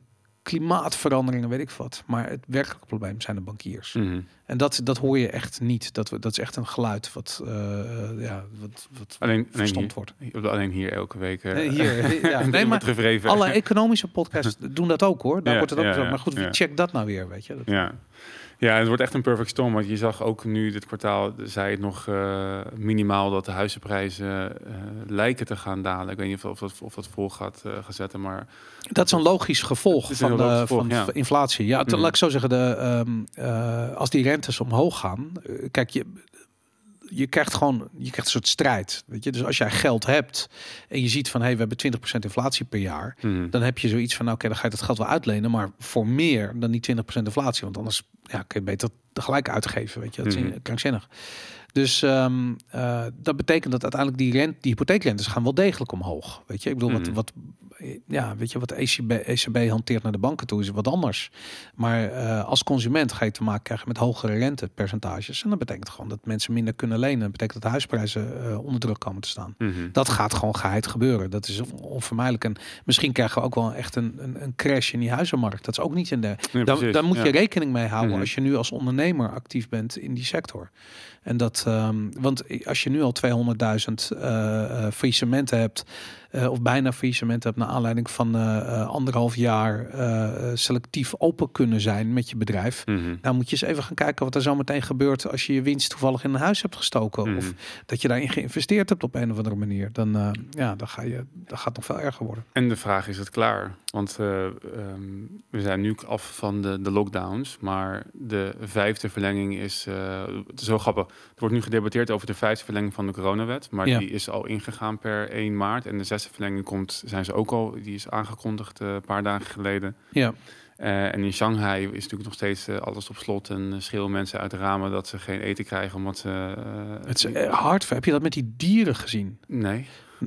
klimaatveranderingen, weet ik wat. Maar het werkelijke probleem zijn de bankiers. Mm-hmm. En dat, dat hoor je echt niet. Dat, dat is echt een geluid wat, uh, ja, wat, wat alleen, verstomd alleen wordt. Hier, alleen hier elke week. Uh, nee, hier, ja. nee, maar alle economische podcasts doen dat ook, hoor. Daar ja, wordt het ook ja, zo. Maar goed, wie ja. checkt dat nou weer, weet je? Dat ja. Ja, het wordt echt een perfect storm. Want je zag ook nu dit kwartaal, zei het nog uh, minimaal... dat de huizenprijzen uh, lijken te gaan dalen. Ik weet niet of dat, of dat vol gaat uh, zetten, maar... Dat is een logisch gevolg een van, logisch de, gevolg, van ja. inflatie. Ja, mm. te, laat ik zo zeggen, de, um, uh, als die rentes omhoog gaan... Uh, kijk, je... Je krijgt gewoon, je krijgt een soort strijd, weet je. Dus als jij geld hebt en je ziet van, hé, hey, we hebben twintig procent inflatie per jaar, mm. dan heb je zoiets van, nou, oké, okay, dan ga je dat geld wel uitlenen, maar voor meer dan die twintig procent inflatie, want anders, ja, kun je beter gelijk uitgeven, weet je. Dat is mm. krankzinnig. Dus um, uh, dat betekent dat uiteindelijk die, rent, die hypotheekrentes gaan wel degelijk omhoog. Weet je, ik bedoel, mm. wat, wat, ja, weet je, wat E C B, E C B hanteert naar de banken toe is wat anders. Maar uh, als consument ga je te maken krijgen met hogere rentepercentages. En dat betekent gewoon dat mensen minder kunnen lenen. Dat betekent dat de huisprijzen uh, onder druk komen te staan. Mm-hmm. Dat gaat gewoon geheid gebeuren. Dat is on- onvermijdelijk. En misschien krijgen we ook wel echt een, een, een crash in die huizenmarkt. Dat is ook niet in de... Nee, daar, daar moet ja. je rekening mee houden mm-hmm. als je nu als ondernemer actief bent in die sector. En dat, um, want als je nu al tweehonderdduizend uh, faillissementen hebt, uh, of bijna faillissementen hebt, naar aanleiding van uh, anderhalf jaar uh, selectief open kunnen zijn met je bedrijf, mm-hmm. nou moet je eens even gaan kijken wat er zo meteen gebeurt als je je winst toevallig in een huis hebt gestoken, mm-hmm. of dat je daarin geïnvesteerd hebt op een of andere manier. Dan, uh, ja, dan ga je, dat gaat nog veel erger worden. En de vraag is, het klaar? Want uh, um, we zijn nu af van de, de lockdowns, maar de vijfde verlenging is, uh, het is zo grappig. Er wordt nu gedebatteerd over de vijfde verlenging van de coronawet. Maar ja. die is al ingegaan per één maart. En de zesde verlenging komt, zijn ze ook al, die is aangekondigd uh, een paar dagen geleden. Ja. Uh, en in Shanghai is natuurlijk nog steeds uh, alles op slot. En uh, schreeuwen mensen uit de ramen dat ze geen eten krijgen. Omdat ze, uh, het is uh, hard. Heb je dat met die dieren gezien? Nee.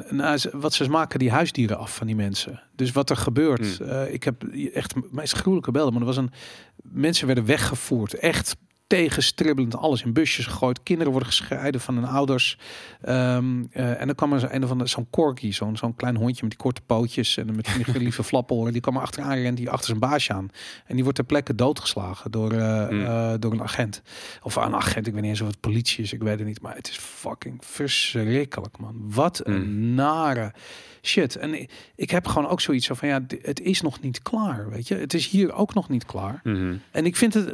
Nou, wat ze maken, die huisdieren af van die mensen. Dus wat er gebeurt. Mm. Uh, ik heb echt meest gruwelijke beelden. Maar er was een... Mensen werden weggevoerd. Echt... tegenstribbelend, alles in busjes gegooid. Kinderen worden gescheiden van hun ouders. Um, uh, en dan kwam er zo een of andere, zo'n corgi, zo'n, zo'n klein hondje met die korte pootjes en met die gelieve flapporen. Die kwam er achteraan en die achter zijn baasje aan. En die wordt ter plekke doodgeslagen door, uh, mm. uh, door een agent. Of aan een agent, ik weet niet eens of het politie is, ik weet het niet. Maar het is fucking verschrikkelijk, man. Wat mm. een nare shit. En ik, ik heb gewoon ook zoiets van, ja, het is nog niet klaar, weet je. Het is hier ook nog niet klaar. Mm-hmm. En ik vind het...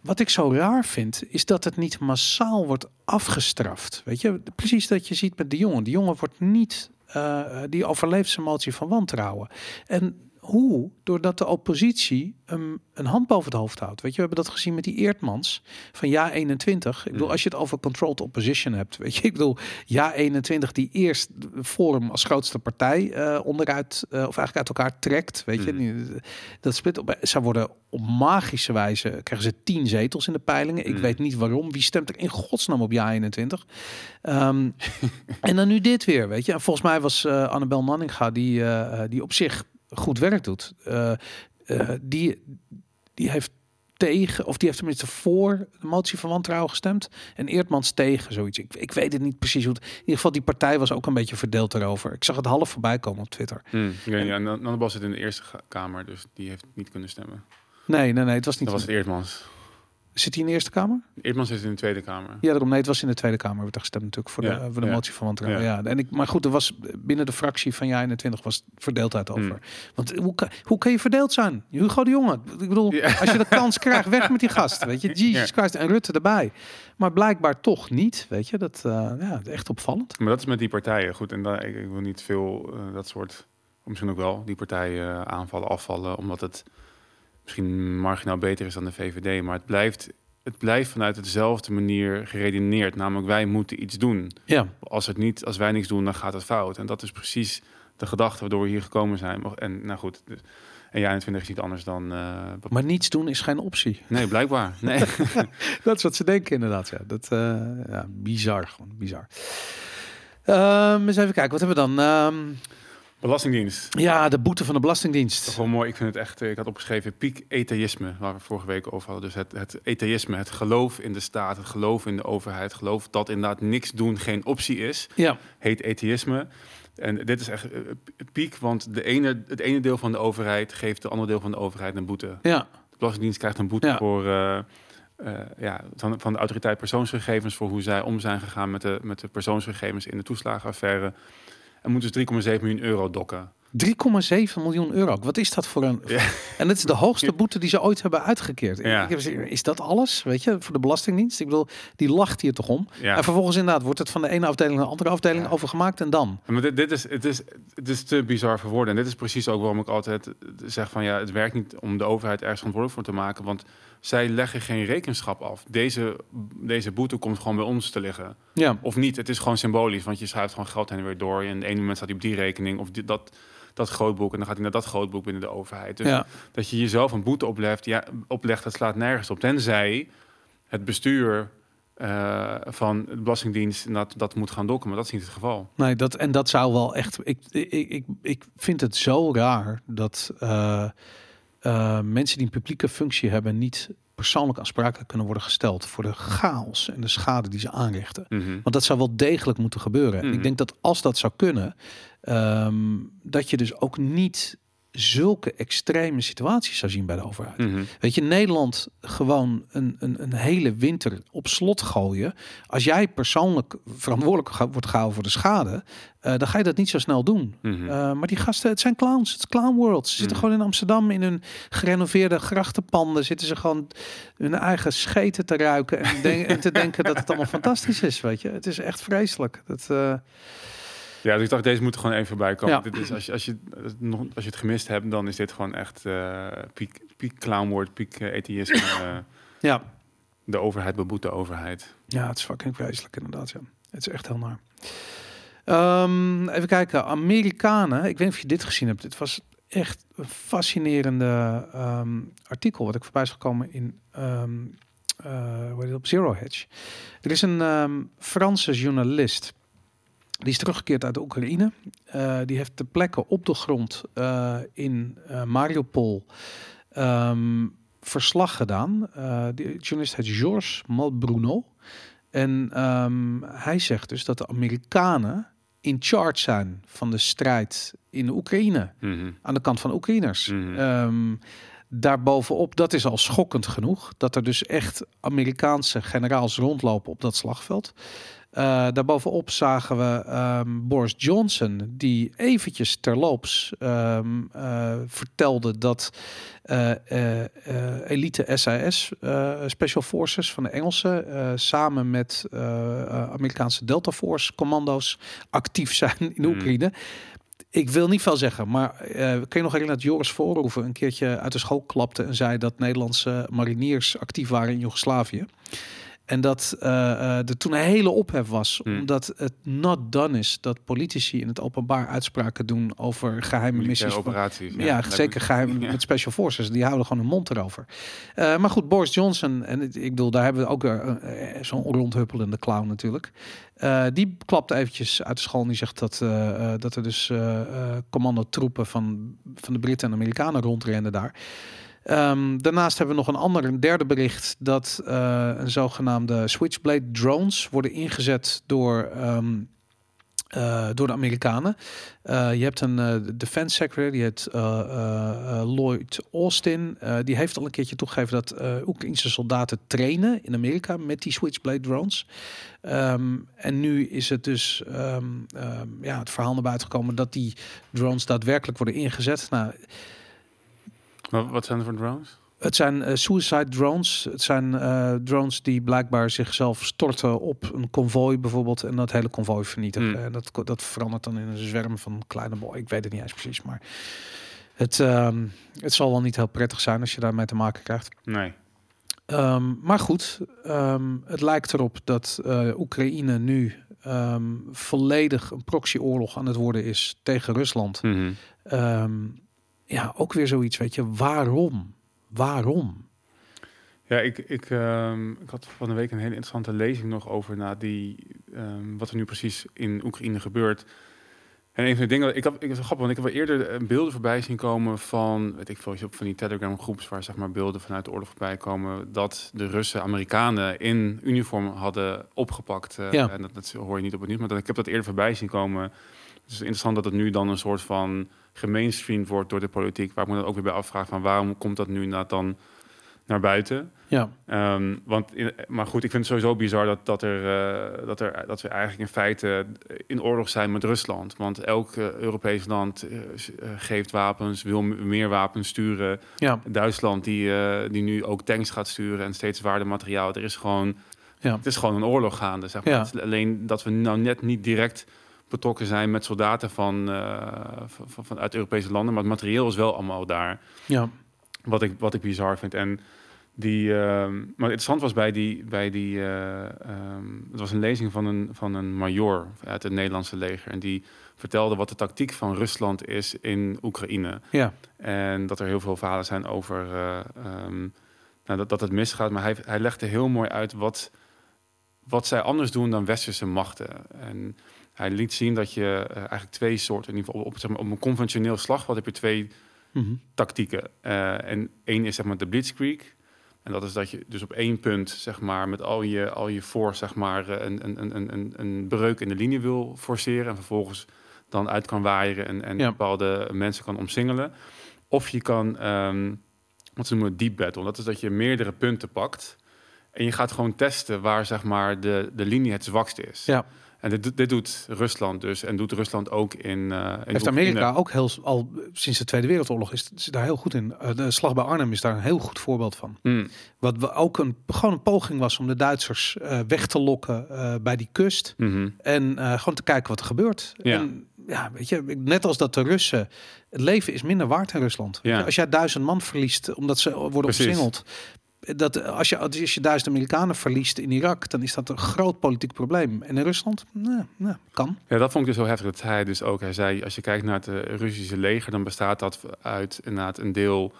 Wat ik zo raar vind, is dat het niet massaal wordt afgestraft. Weet je, precies dat je ziet met de jongen. Die jongen wordt niet, uh, die overleeft zijn motie van wantrouwen. En hoe? Doordat de oppositie um, een hand boven het hoofd houdt. Weet je, we hebben dat gezien met die Eertmans van J A eenentwintig. Ik bedoel, als je het over controlled opposition hebt, weet je, ik bedoel, J A eenentwintig die eerst Forum als grootste partij uh, onderuit, uh, of eigenlijk uit elkaar trekt, weet je, mm. dat split op. Ze worden op magische wijze krijgen ze tien zetels in de peilingen. Ik mm. weet niet waarom. Wie stemt er in godsnaam op J A eenentwintig? Um, en dan nu dit weer, weet je. En volgens mij was uh, Annabel Nanninga die uh, die op zich goed werk doet, uh, uh, die, die heeft tegen, of die heeft tenminste voor de motie van wantrouwen gestemd. En Eertmans tegen, zoiets. Ik, ik weet het niet precies hoe het... In ieder geval, die partij was ook een beetje verdeeld daarover. Ik zag het half voorbij komen op Twitter. Hmm, ja, en, ja, en dan was het in de Eerste Kamer, dus die heeft niet kunnen stemmen. Nee, nee, nee, het was niet... Dat was het Eertmans. Zit hij in de Eerste Kamer? Eertmans zit in de Tweede Kamer. Ja, daarom. Nee, het was in de Tweede Kamer. We hebben gestemd natuurlijk voor ja, de, voor de ja. motie van wantrouwen. Ja. Ja, en ik, maar goed, er was binnen de fractie van J A eenentwintig was verdeeldheid over. Mm. Want hoe kan, hoe kan je verdeeld zijn? Hugo de Jonge. Ik bedoel, ja. als je de kans krijgt, weg met die gast. Weet je, Jesus ja. Christ en Rutte erbij. Maar blijkbaar toch niet. Weet je, dat uh, ja, echt opvallend. Maar dat is met die partijen. Goed, en daar, ik, ik wil niet veel uh, dat soort, misschien ook wel, die partijen aanvallen, afvallen, omdat het misschien marginaal beter is dan de V V D, maar het blijft, het blijft vanuit dezelfde manier geredeneerd. Namelijk, wij moeten iets doen. Ja. Als het niet, als wij niks doen, dan gaat het fout. En dat is precies de gedachte waardoor we hier gekomen zijn. En nou goed, dus, en J A eenentwintig is niet anders dan... Uh, bep- maar niets doen is geen optie. Nee, blijkbaar. Nee. Dat is wat ze denken inderdaad. Ja. Dat, uh, ja, bizar, gewoon bizar. Um, eens even kijken, wat hebben we dan? Um... Belastingdienst. Ja, de boete van de Belastingdienst. Dat is wel mooi. Ik vind het echt... Ik had opgeschreven piek atheïsme, waar we vorige week over hadden. Dus het, het atheïsme, het geloof in de staat, het geloof in de overheid, geloof dat inderdaad niks doen geen optie is, ja. heet atheïsme. En dit is echt piek, want de ene, het ene deel van de overheid geeft de andere deel van de overheid een boete. Ja. De Belastingdienst krijgt een boete ja. voor... Uh, Uh, ja, van, van de autoriteit persoonsgegevens, voor hoe zij om zijn gegaan met de, met de persoonsgegevens in de toeslagenaffaire. En moeten dus drie komma zeven miljoen euro dokken. drie komma zeven miljoen euro. Wat is dat voor een... Ja. En dat is de hoogste boete die ze ooit hebben uitgekeerd. Ja. Ik heb gezegd, is dat alles, weet je, voor de Belastingdienst? Ik bedoel, die lacht hier toch om. Ja. En vervolgens inderdaad wordt het van de ene afdeling naar de andere afdeling ja. overgemaakt en dan. Maar dit, dit, is, het is, het is te bizar voor woorden. En dit is precies ook waarom ik altijd zeg van ja, het werkt niet om de overheid ergens verantwoordelijk voor te maken, want zij leggen geen rekenschap af. Deze, deze boete komt gewoon bij ons te liggen. Ja. Of niet, het is gewoon symbolisch, want je schuift gewoon geld heen en weer door. En op het ene moment staat hij op die rekening of die, dat... dat grootboek, en dan gaat hij naar dat grootboek binnen de overheid. Dus ja. dat je jezelf een boete oplegt, ja, oplegt, dat slaat nergens op. Tenzij het bestuur Uh, van de Belastingdienst dat, dat moet gaan dokken. Maar dat is niet het geval. Nee, dat, en dat zou wel echt... Ik, ik, ik, ik vind het zo raar dat uh, uh, mensen die een publieke functie hebben... niet persoonlijk aansprakelijk kunnen worden gesteld... voor de chaos en de schade die ze aanrichten. Mm-hmm. Want dat zou wel degelijk moeten gebeuren. Mm-hmm. Ik denk dat als dat zou kunnen... Um, dat je dus ook niet... zulke extreme situaties zou zien bij de overheid. Mm-hmm. Weet je, Nederland gewoon een, een, een hele winter op slot gooien. Als jij persoonlijk verantwoordelijk ga, wordt gehouden voor de schade, uh, dan ga je dat niet zo snel doen. Mm-hmm. Uh, maar die gasten, het zijn clowns, het is clown world. Ze zitten mm-hmm. gewoon in Amsterdam in hun gerenoveerde grachtenpanden, zitten ze gewoon hun eigen scheten te ruiken en, de- en te denken dat het allemaal fantastisch is. Weet je, het is echt vreselijk. Dat... Uh... Ja, dus ik dacht, deze moet er gewoon even voorbij komen. Ja. Dit is, als, je, als, je, als je het gemist hebt, dan is dit gewoon echt uh, piek, piek clownwoord, piek uh, atheïsme. Uh, ja. De overheid beboet de overheid. Ja, het is fucking vreselijk inderdaad. Ja. Het is echt heel naar. Um, even kijken, Amerikanen. Ik weet niet of je dit gezien hebt. Dit was echt een fascinerende um, artikel wat ik voorbij is gekomen in... Um, uh, hoe heet het op? Zero Hedge. Er is een um, Franse journalist... Die is teruggekeerd uit de Oekraïne. Uh, die heeft ter plekke op de grond uh, in uh, Mariupol um, verslag gedaan. Uh, de journalist heet Georges Malbruno. En um, hij zegt dus dat de Amerikanen in charge zijn van de strijd in de Oekraïne. Mm-hmm. Aan de kant van de Oekraïners. Mm-hmm. Um, daarbovenop, dat is al schokkend genoeg. Dat er dus echt Amerikaanse generaals rondlopen op dat slagveld. Uh, daarbovenop zagen we um, Boris Johnson, die eventjes terloops um, uh, vertelde dat uh, uh, uh, elite S A S, uh, Special Forces van de Engelsen, uh, samen met uh, uh, Amerikaanse Delta Force commando's actief zijn in de Oekraïne. Mm. Ik wil niet veel zeggen, maar uh, kun je nog herinneren dat Joris Voorhoeven een keertje uit de school klapte en zei dat Nederlandse mariniers actief waren in Joegoslavië? En dat uh, er toen een hele ophef was. Hmm. Omdat het not done is dat politici in het openbaar uitspraken doen over geheime missies. Operaties. Ja, ja zeker geheim ja. met special forces. Die houden gewoon hun mond erover. Uh, maar goed, Boris Johnson. En ik bedoel, daar hebben we ook uh, zo'n rondhuppelende clown natuurlijk. Uh, die klapt eventjes uit de school en die zegt dat, uh, uh, dat er dus uh, uh, commandotroepen van, van de Britten en Amerikanen rondrenden daar. Um, daarnaast hebben we nog een ander, een derde bericht... dat uh, een zogenaamde switchblade drones worden ingezet door, um, uh, door de Amerikanen. Uh, je hebt een uh, defense secretary, die heet uh, uh, Lloyd Austin. Uh, die heeft al een keertje toegegeven dat uh, Oekraïnse soldaten trainen in Amerika... met die switchblade drones. Um, en nu is het dus um, uh, ja, het verhaal naar buiten gekomen... dat die drones daadwerkelijk worden ingezet... Nou, wat zijn er voor drones? Het zijn uh, suicide drones. Het zijn uh, drones die blijkbaar zichzelf storten op een konvooi bijvoorbeeld. En dat hele konvooi vernietigen. Mm. En dat, dat verandert dan in een zwerm van kleine bol. Ik weet het niet eens precies. Maar het, um, het zal wel niet heel prettig zijn als je daarmee te maken krijgt. Nee. Um, maar goed, um, het lijkt erop dat uh, Oekraïne nu um, volledig een proxyoorlog aan het worden is tegen Rusland. Mm-hmm. Um, Ja, ook weer zoiets, weet je. Waarom? Waarom? Ja, ik, ik, um, ik had van de week een hele interessante lezing nog over... Na die, um, wat er nu precies in Oekraïne gebeurt. En een van de dingen... Ik heb, ik, het is grappig, want ik heb wel eerder beelden voorbij zien komen van... Weet ik veel, op van die Telegram-groeps... waar zeg maar beelden vanuit de oorlog voorbij komen... dat de Russen Amerikanen in uniform hadden opgepakt. Uh, ja. En dat, dat hoor je niet op het nieuws, maar dat, ik heb dat eerder voorbij zien komen... Het is interessant dat het nu dan een soort van gemainstreamd wordt door de politiek. Waar ik me dan ook weer bij afvraag van waarom komt dat nu dan naar buiten? Ja. Um, want in, maar goed, ik vind het sowieso bizar dat, dat, er, uh, dat, er, dat we eigenlijk in feite in oorlog zijn met Rusland. Want elk uh, Europees land uh, geeft wapens, wil m- meer wapens sturen. Ja. Duitsland die, uh, die nu ook tanks gaat sturen en steeds zwaarder materiaal. Er is gewoon, ja. Het is gewoon een oorlog gaande. Zeg maar. Ja. Het is alleen dat we nou net niet direct... betrokken zijn met soldaten van, uh, van, van uit Europese landen, maar het materieel is wel allemaal daar. Ja. Wat ik wat ik bizar vind. En die, uh, maar interessant was bij die bij die, uh, um, het was een lezing van een van een majoor uit het Nederlandse leger en die vertelde wat de tactiek van Rusland is in Oekraïne. Ja. En dat er heel veel verhalen zijn over uh, um, nou, dat dat het misgaat, maar hij hij legde heel mooi uit wat wat zij anders doen dan westerse machten. En hij liet zien dat je uh, eigenlijk twee soorten... in ieder geval op, zeg maar, op een conventioneel slagveld heb je twee mm-hmm. tactieken. Uh, en één is zeg maar de blitzkrieg. En dat is dat je dus op één punt zeg maar met al je, al je voor zeg maar een, een, een, een, een breuk in de linie wil forceren en vervolgens dan uit kan waaieren en, en ja. bepaalde mensen kan omsingelen. Of je kan um, wat ze noemen deep battle. Dat is dat je meerdere punten pakt en je gaat gewoon testen waar zeg maar de, de linie het zwakste is. Ja. En dit, dit doet Rusland dus en doet Rusland ook in... Uh, in Heeft Amerika ook heel, al sinds de Tweede Wereldoorlog is, is daar heel goed in. Uh, de slag bij Arnhem is daar een heel goed voorbeeld van. Mm. Wat we ook een, gewoon een poging was om de Duitsers uh, weg te lokken uh, bij die kust. Mm-hmm. En uh, gewoon te kijken wat er gebeurt. Ja. En, ja, weet je, net als dat de Russen... Het leven is minder waard in Rusland. Ja. Als jij duizend man verliest omdat ze worden omsingeld... Dat als je, als je duizend Amerikanen verliest in Irak, dan is dat een groot politiek probleem. En in Rusland, nou, nou, kan. Ja, dat vond ik dus zo heftig. Dat hij dus ook, hij zei, als je kijkt naar het uh, Russische leger, dan bestaat dat uit inderdaad een deel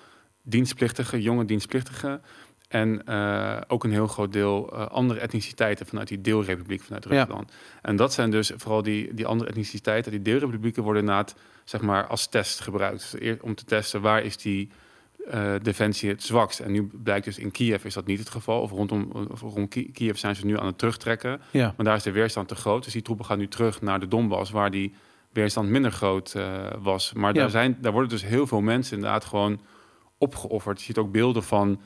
dienstplichtigen, jonge dienstplichtigen. En uh, ook een heel groot deel uh, andere etniciteiten vanuit die deelrepubliek vanuit Rusland. Ja. En dat zijn dus vooral die, die andere etniciteiten, die deelrepublieken worden inderdaad, zeg maar, als test gebruikt. Dus eer, om te testen waar is die... Uh, defensie het zwakst. En nu blijkt dus in Kiev is dat niet het geval. Of rondom of rond Kiev zijn ze nu aan het terugtrekken. Ja. Maar daar is de weerstand te groot. Dus die troepen gaan nu terug naar de Donbass, waar die weerstand minder groot uh, was. Maar ja. daar, zijn, daar worden dus heel veel mensen inderdaad gewoon opgeofferd. Je ziet ook beelden van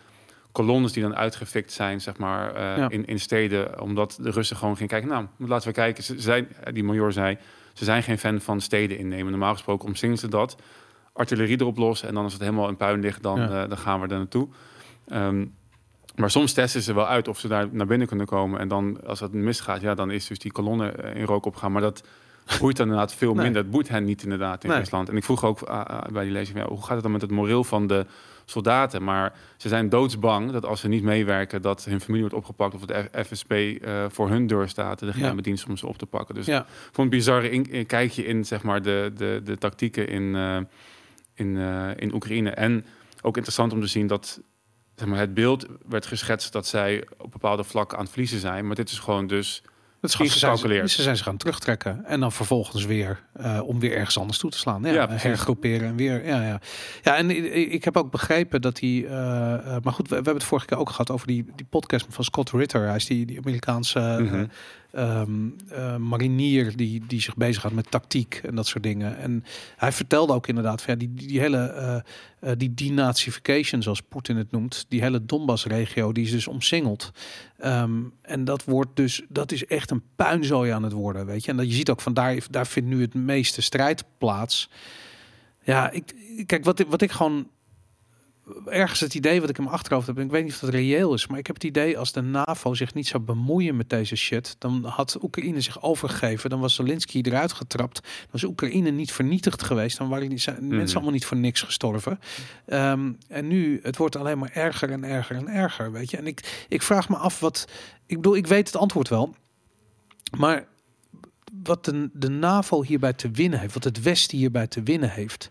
kolonnes die dan uitgefikt zijn, zeg maar, uh, ja. in, in steden. Omdat de Russen gewoon gingen kijken. Nou, laten we kijken. Ze zijn, die major zei, ze zijn geen fan van steden innemen. Normaal gesproken omzingen ze dat. Artillerie erop lossen en dan als het helemaal in puin ligt, dan, ja. uh, dan gaan we er naartoe. Um, maar soms testen ze wel uit of ze daar naar binnen kunnen komen. En dan, als dat misgaat, ja, dan is dus die kolonne in rook opgaan. Maar dat boeit dan inderdaad veel nee. minder. Dat boeit hen niet inderdaad in Rusland. Nee. En ik vroeg ook uh, bij die lezing, ja, hoe gaat het dan met het moreel van de soldaten? Maar ze zijn doodsbang dat als ze niet meewerken, dat hun familie wordt opgepakt of het F S B uh, voor hun deur staat. De geheime ja. dienst om ze op te pakken. Dus ja. voor een bizarre in- in- kijkje in, zeg maar, de, de, de tactieken in... Uh, In, uh, in Oekraïne. En ook interessant om te zien dat zeg maar, het beeld werd geschetst dat zij op bepaalde vlakken aan het verliezen zijn. Maar dit is gewoon dus ingecalculeerd. Ze zijn ze gaan terugtrekken en dan vervolgens weer uh, om weer ergens anders toe te slaan. Ja, ja hergroeperen en weer. Ja, ja. ja, en ik heb ook begrepen dat die... Uh, maar goed, we, we hebben het vorige keer ook gehad over die, die podcast van Scott Ritter. Hij is die, die Amerikaanse... Mm-hmm. Uh, Um, uh, marinier die, die zich bezighoudt met tactiek en dat soort dingen. En hij vertelde ook inderdaad van, ja, die, die hele uh, uh, die denazification, zoals Poetin het noemt, die hele Donbass-regio, die is dus omsingeld. Um, en dat wordt dus, dat is echt een puinzooi aan het worden, weet je. En dat je ziet ook van daar, daar vindt nu het meeste strijd plaats. Ja, ik, kijk, wat, wat ik gewoon ergens het idee wat ik in mijn achterhoofd heb, en ik weet niet of dat reëel is, maar ik heb het idee als de NAVO zich niet zou bemoeien met deze shit, dan had Oekraïne zich overgegeven, dan was Zelensky eruit getrapt, dan was Oekraïne niet vernietigd geweest, dan waren die mm. mensen allemaal niet voor niks gestorven. Um, en nu, het wordt alleen maar erger en erger en erger, weet je. En ik, ik vraag me af wat, ik bedoel, ik weet het antwoord wel, maar wat de, de NAVO hierbij te winnen heeft, wat het Westen hierbij te winnen heeft,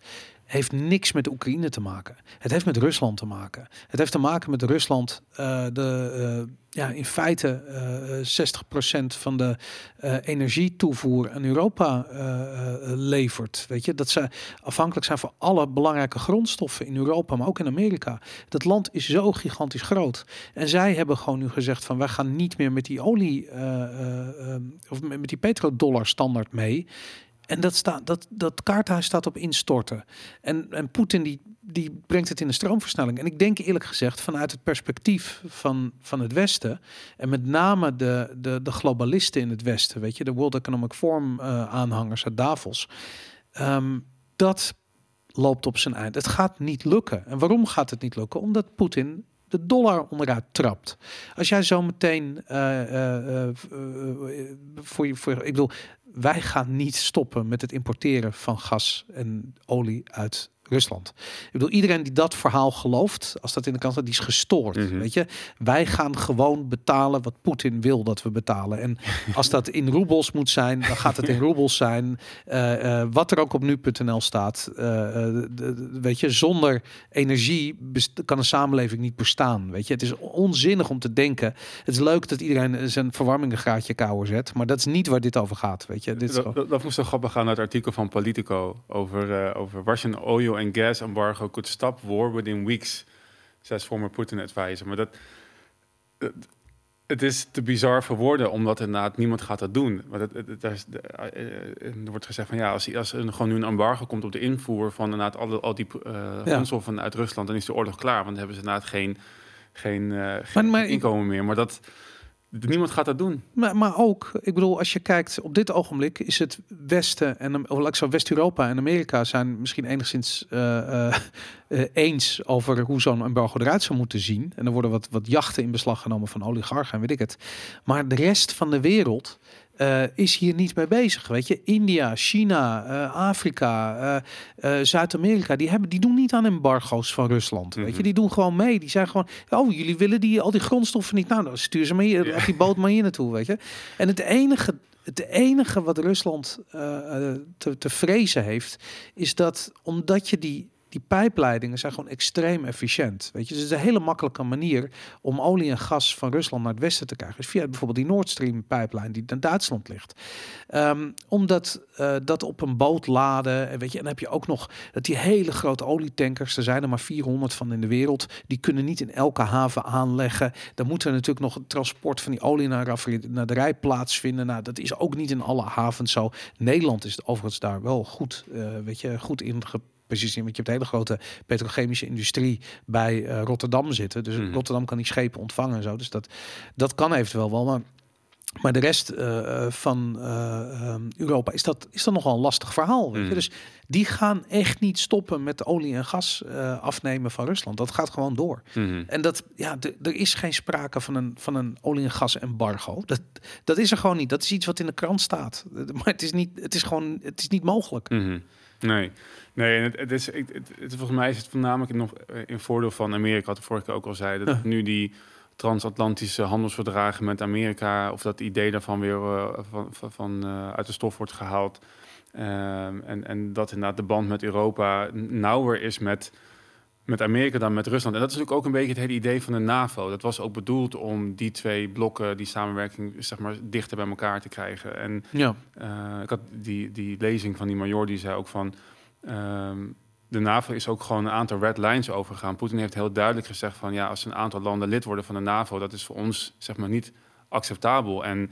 heeft niks met Oekraïne te maken. Het heeft met Rusland te maken. Het heeft te maken met Rusland. Uh, de, uh, ja, in feite uh, zestig procent van de uh, energietoevoer aan Europa uh, uh, levert. Weet je, dat ze afhankelijk zijn van alle belangrijke grondstoffen in Europa, maar ook in Amerika. Dat land is zo gigantisch groot. En zij hebben gewoon nu gezegd van wij gaan niet meer met die olie uh, uh, of met die petrodollar standaard mee. En dat, staat, dat, dat kaarthuis staat op instorten. En, en Poetin die, die brengt het in de stroomversnelling. En ik denk eerlijk gezegd vanuit het perspectief van, van het Westen... en met name de, de, de globalisten in het Westen... weet je, de World Economic Forum uh, aanhangers uit Davos... Um, dat loopt op zijn eind. Het gaat niet lukken. En waarom gaat het niet lukken? Omdat Poetin... de dollar onderuit trapt. Als jij zo meteen uh, uh, uh, voor je voor, ik bedoel, wij gaan niet stoppen met het importeren van gas en olie uit Rusland. Ik bedoel, iedereen die dat verhaal gelooft, als dat in de kant staat, die is gestoord. Mm-hmm. Weet je, wij gaan gewoon betalen wat Poetin wil dat we betalen. En als dat in roebels moet zijn, dan gaat het in roebels zijn. Uh, uh, wat er ook op nu punt n l staat, uh, de, de, weet je, zonder energie best- kan een samenleving niet bestaan. Weet je, het is onzinnig om te denken. Het is leuk dat iedereen zijn verwarming een graadje kouder zet, maar dat is niet waar dit over gaat. Weet je, dit is gewoon... dat, dat moest zo grappig gaan uit het artikel van Politico over uh, over Russian oil and gas embargo could stop war within weeks, says former Putin advisor. Maar dat, dat het is te bizar voor woorden, omdat inderdaad niemand gaat dat doen. Maar dat, dat, dat, er wordt gezegd van ja, als, als er gewoon nu een embargo komt op de invoer van inderdaad al, al die uh, grondstoffen ja. uit Rusland, dan is de oorlog klaar, want dan hebben ze inderdaad geen, geen, uh, geen maar, maar, inkomen meer. Maar dat... Niemand gaat dat doen. Maar, maar ook, ik bedoel, als je kijkt op dit ogenblik is het Westen en of ik zou West-Europa en Amerika zijn misschien enigszins uh, uh, uh, eens over hoe zo'n embargo eruit zou moeten zien. En er worden wat, wat jachten in beslag genomen van oligarchen en weet ik het. Maar de rest van de wereld Uh, is hier niet mee bezig, weet je. India, China, uh, Afrika, uh, uh, Zuid-Amerika, die, hebben, die doen niet aan embargo's van Rusland, mm-hmm. weet je. Die doen gewoon mee. Die zijn gewoon, oh, jullie willen die, al die grondstoffen niet. Nou, dan stuur ze maar hier, ja. die boot maar hier naartoe, weet je. En het enige, het enige wat Rusland uh, te, te vrezen heeft, is dat omdat je die... Die pijpleidingen zijn gewoon extreem efficiënt. Weet je, dus het is een hele makkelijke manier om olie en gas van Rusland naar het westen te krijgen. Dus via bijvoorbeeld die Nord Stream pijplijn die naar Duitsland ligt. Um, omdat uh, dat op een boot laden. En weet je, en dan heb je ook nog dat die hele grote olietankers, er zijn er maar vierhonderd van in de wereld, die kunnen niet in elke haven aanleggen. Dan moet er natuurlijk nog het transport van die olie naar raffinaderij plaatsvinden. Nou, dat is ook niet in alle havens zo. Nederland is overigens daar wel goed, uh, weet je, goed in ge- Precies, want je hebt een hele grote petrochemische industrie bij uh, Rotterdam zitten. Dus mm. Rotterdam kan die schepen ontvangen en zo. Dus dat, dat kan eventueel wel. Maar, maar de rest uh, van uh, Europa is dat, is dat nogal een lastig verhaal. Weet je? Mm. Dus die gaan echt niet stoppen met olie en gas uh, afnemen van Rusland. Dat gaat gewoon door. Mm. En dat, ja, d- er is geen sprake van een, van een olie- en gas-embargo. Dat, dat is er gewoon niet. Dat is iets wat in de krant staat. Maar het is niet, het is gewoon, het is niet mogelijk. Mm-hmm. Nee, nee het, het is, het, het, het, volgens mij is het voornamelijk nog in voordeel van Amerika. Wat de vorige keer ook al zei, dat ja. nu die transatlantische handelsverdragen met Amerika, of dat idee daarvan weer uh, van, van, uh, uit de stof wordt gehaald. Uh, en, en dat inderdaad de band met Europa nauwer is met, met Amerika dan met Rusland. En dat is natuurlijk ook een beetje het hele idee van de NAVO. Dat was ook bedoeld om die twee blokken, die samenwerking, zeg maar, dichter bij elkaar te krijgen. En ja. uh, ik had die, die lezing van die majoor, die zei ook van... Um, de NAVO is ook gewoon een aantal red lines overgegaan. Poetin heeft heel duidelijk gezegd van... ja, als een aantal landen lid worden van de NAVO, dat is voor ons, zeg maar, niet acceptabel. En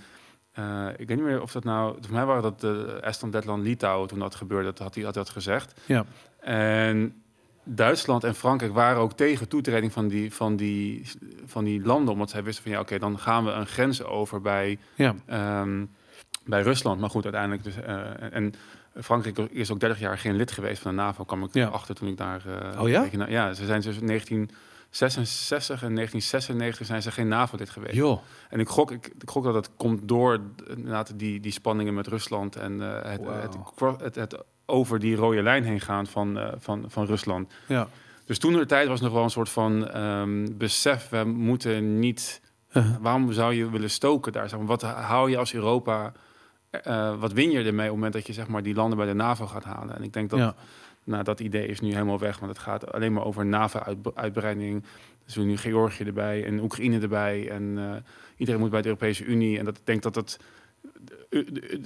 uh, ik weet niet meer of dat nou... Voor mij waren dat de Estland, Letland, Litouwen toen dat gebeurde. Dat had hij had dat gezegd. Ja. En Duitsland en Frankrijk waren ook tegen toetreding van die, van die, van die landen. Omdat zij wisten van ja, oké, okay, dan gaan we een grens over bij, ja. um, bij Rusland. Maar goed, uiteindelijk... Dus, uh, en Frankrijk is ook dertig jaar geen lid geweest van de NAVO. Kwam ik ja. achter toen ik daar... Uh, oh ja? Naar, ja, ze zijn tussen negentien zesenzestig en negentien zesennegentig zijn ze geen NAVO-lid geweest. Jo. En ik gok, ik, ik gok dat dat komt door inderdaad die, die spanningen met Rusland en uh, het... Wow. het, het, het, het over die rode lijn heen gaan van, uh, van, van Rusland. Ja. Dus toen de tijd was nog wel een soort van um, besef, we moeten niet... Uh-huh. Waarom zou je willen stoken daar? Zeg maar, wat hou je als Europa... Uh, wat win je ermee op het moment dat je, zeg maar, die landen bij de NAVO gaat halen? En ik denk dat ja. nou, dat idee is nu helemaal weg, want het gaat alleen maar over NAVO-uitbreiding. Dus we nu Georgië erbij en Oekraïne erbij. En uh, iedereen moet bij de Europese Unie. En dat, ik denk dat dat...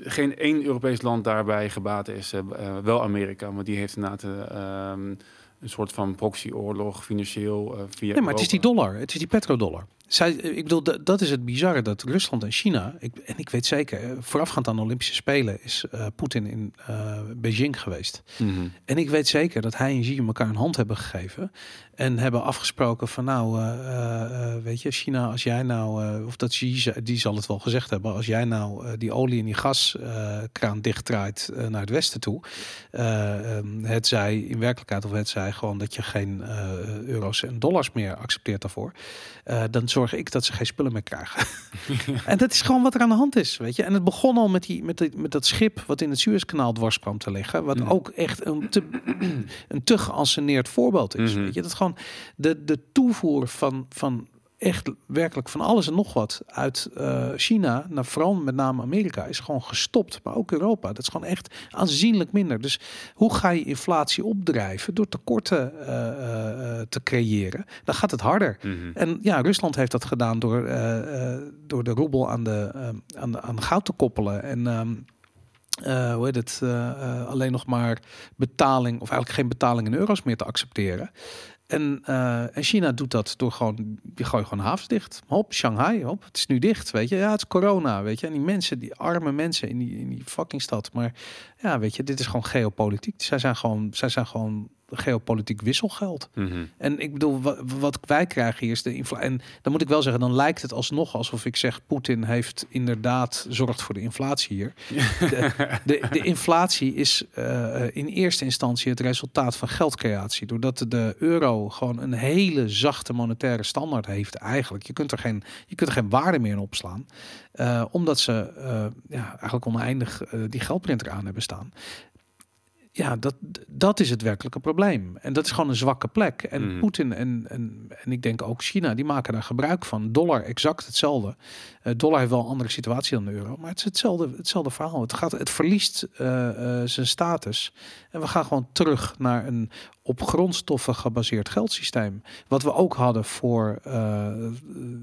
geen één Europees land daarbij gebaat is. Uh, wel Amerika, want die heeft inderdaad uh, een soort van proxyoorlog financieel. Uh, via nee, maar Europa. Het is die dollar, het is die petrodollar. Zij, ik bedoel, d- dat is het bizarre dat Rusland en China, ik, en ik weet zeker, voorafgaand aan de Olympische Spelen is uh, Poetin in uh, Beijing geweest. Mm-hmm. En ik weet zeker dat hij en Xi elkaar een hand hebben gegeven en hebben afgesproken van nou, uh, uh, weet je, China, als jij nou, uh, of dat Xi, die zal het wel gezegd hebben, als jij nou uh, die olie en die gaskraan uh, dichtdraait uh, naar het westen toe, uh, um, het zij in werkelijkheid of het zij gewoon dat je geen uh, euro's en dollars meer accepteert daarvoor, uh, dan zorg zorg ik dat ze geen spullen meer krijgen. En dat is gewoon wat er aan de hand is, weet je. En het begon al met, die, met, die, met dat schip wat in het Suezkanaal dwars kwam te liggen. Wat mm-hmm. ook echt een te, een te geanceneerd voorbeeld is. Mm-hmm. Weet je, dat gewoon de, de toevoer van... van echt werkelijk van alles en nog wat uit uh, China, naar vooral met name Amerika, is gewoon gestopt. Maar ook Europa. Dat is gewoon echt aanzienlijk minder. Dus hoe ga je inflatie opdrijven? Door tekorten uh, uh, te creëren. Dan gaat het harder. Mm-hmm. En ja, Rusland heeft dat gedaan door, uh, uh, door de roebel aan, de, uh, aan, de, aan goud te koppelen. En... Um, Uh, hoe heet het, uh, uh, alleen nog maar betaling, of eigenlijk geen betaling in euro's meer te accepteren. En, uh, en China doet dat door gewoon, je gooit gewoon havens dicht. Hop, Shanghai, hop, het is nu dicht, weet je. Ja, het is corona, weet je. En die mensen, die arme mensen in die, in die fucking stad. Maar ja, weet je, dit is gewoon geopolitiek. Zij zijn gewoon, zij zijn gewoon geopolitiek wisselgeld. Mm-hmm. En ik bedoel, wat, wat wij krijgen hier is de inflatie. En dan moet ik wel zeggen, dan lijkt het alsnog alsof ik zeg, Poetin heeft inderdaad zorgt voor de inflatie hier. De, de, de inflatie is uh, in eerste instantie het resultaat van geldcreatie. Doordat de euro gewoon een hele zachte monetaire standaard heeft eigenlijk. Je kunt er geen, je kunt er geen waarde meer in opslaan. Uh, omdat ze uh, ja, eigenlijk oneindig uh, die geldprinter aan hebben staan. Ja, dat, dat is het werkelijke probleem. En dat is gewoon een zwakke plek. En mm. Poetin en, en, en ik denk ook China, die maken daar gebruik van. Dollar exact hetzelfde. Uh, dollar heeft wel een andere situatie dan de euro. Maar het is hetzelfde, hetzelfde verhaal. Het, gaat, het verliest uh, uh, zijn status. En we gaan gewoon terug naar een op grondstoffen gebaseerd geldsysteem. Wat we ook hadden voor, uh,